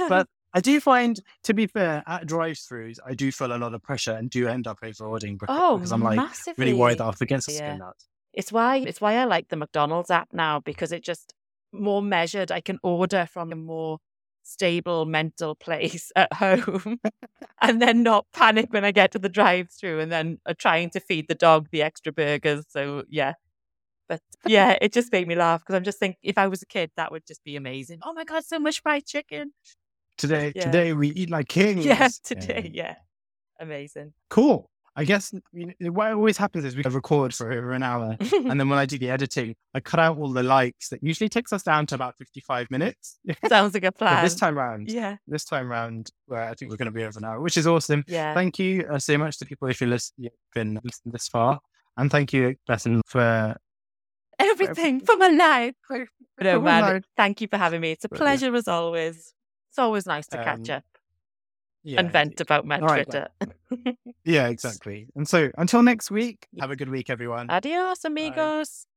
But I do find, to be fair, at drive-thrus, I do feel a lot of pressure and do end up overordering because, oh, because I'm like massively. really worried that I'll forget something. Yeah. It's why it's why I like the McDonald's app now, because it just more measured. I can order from a more stable mental place at home, and then not panic when I get to the drive-thru, and then uh, trying to feed the dog the extra burgers. So yeah. But yeah, it just made me laugh because I'm just thinking if I was a kid, that would just be amazing. Oh my God, so much fried chicken. Today, yeah. today we eat like kings. Yeah, today, yeah. yeah. Amazing. Cool. I guess you know, what always happens is we record for over an hour. And then when I do the editing, I cut out all the likes. That usually takes us down to about fifty-five minutes. Sounds like a plan. But this time round. Yeah. This time round, where I think we're going to be over an hour, which is awesome. Yeah. Thank you uh, so much to people if you've listen, been listening this far. And thank you, Bethan, for everything, for, for my life. For, no, for man. My life. Thank you for having me. It's a pleasure yeah. as always. It's always nice to catch um, up yeah, and vent about my right, Twitter. Right. Yeah, exactly. And so until next week, have a good week, everyone. Adios, amigos. Bye.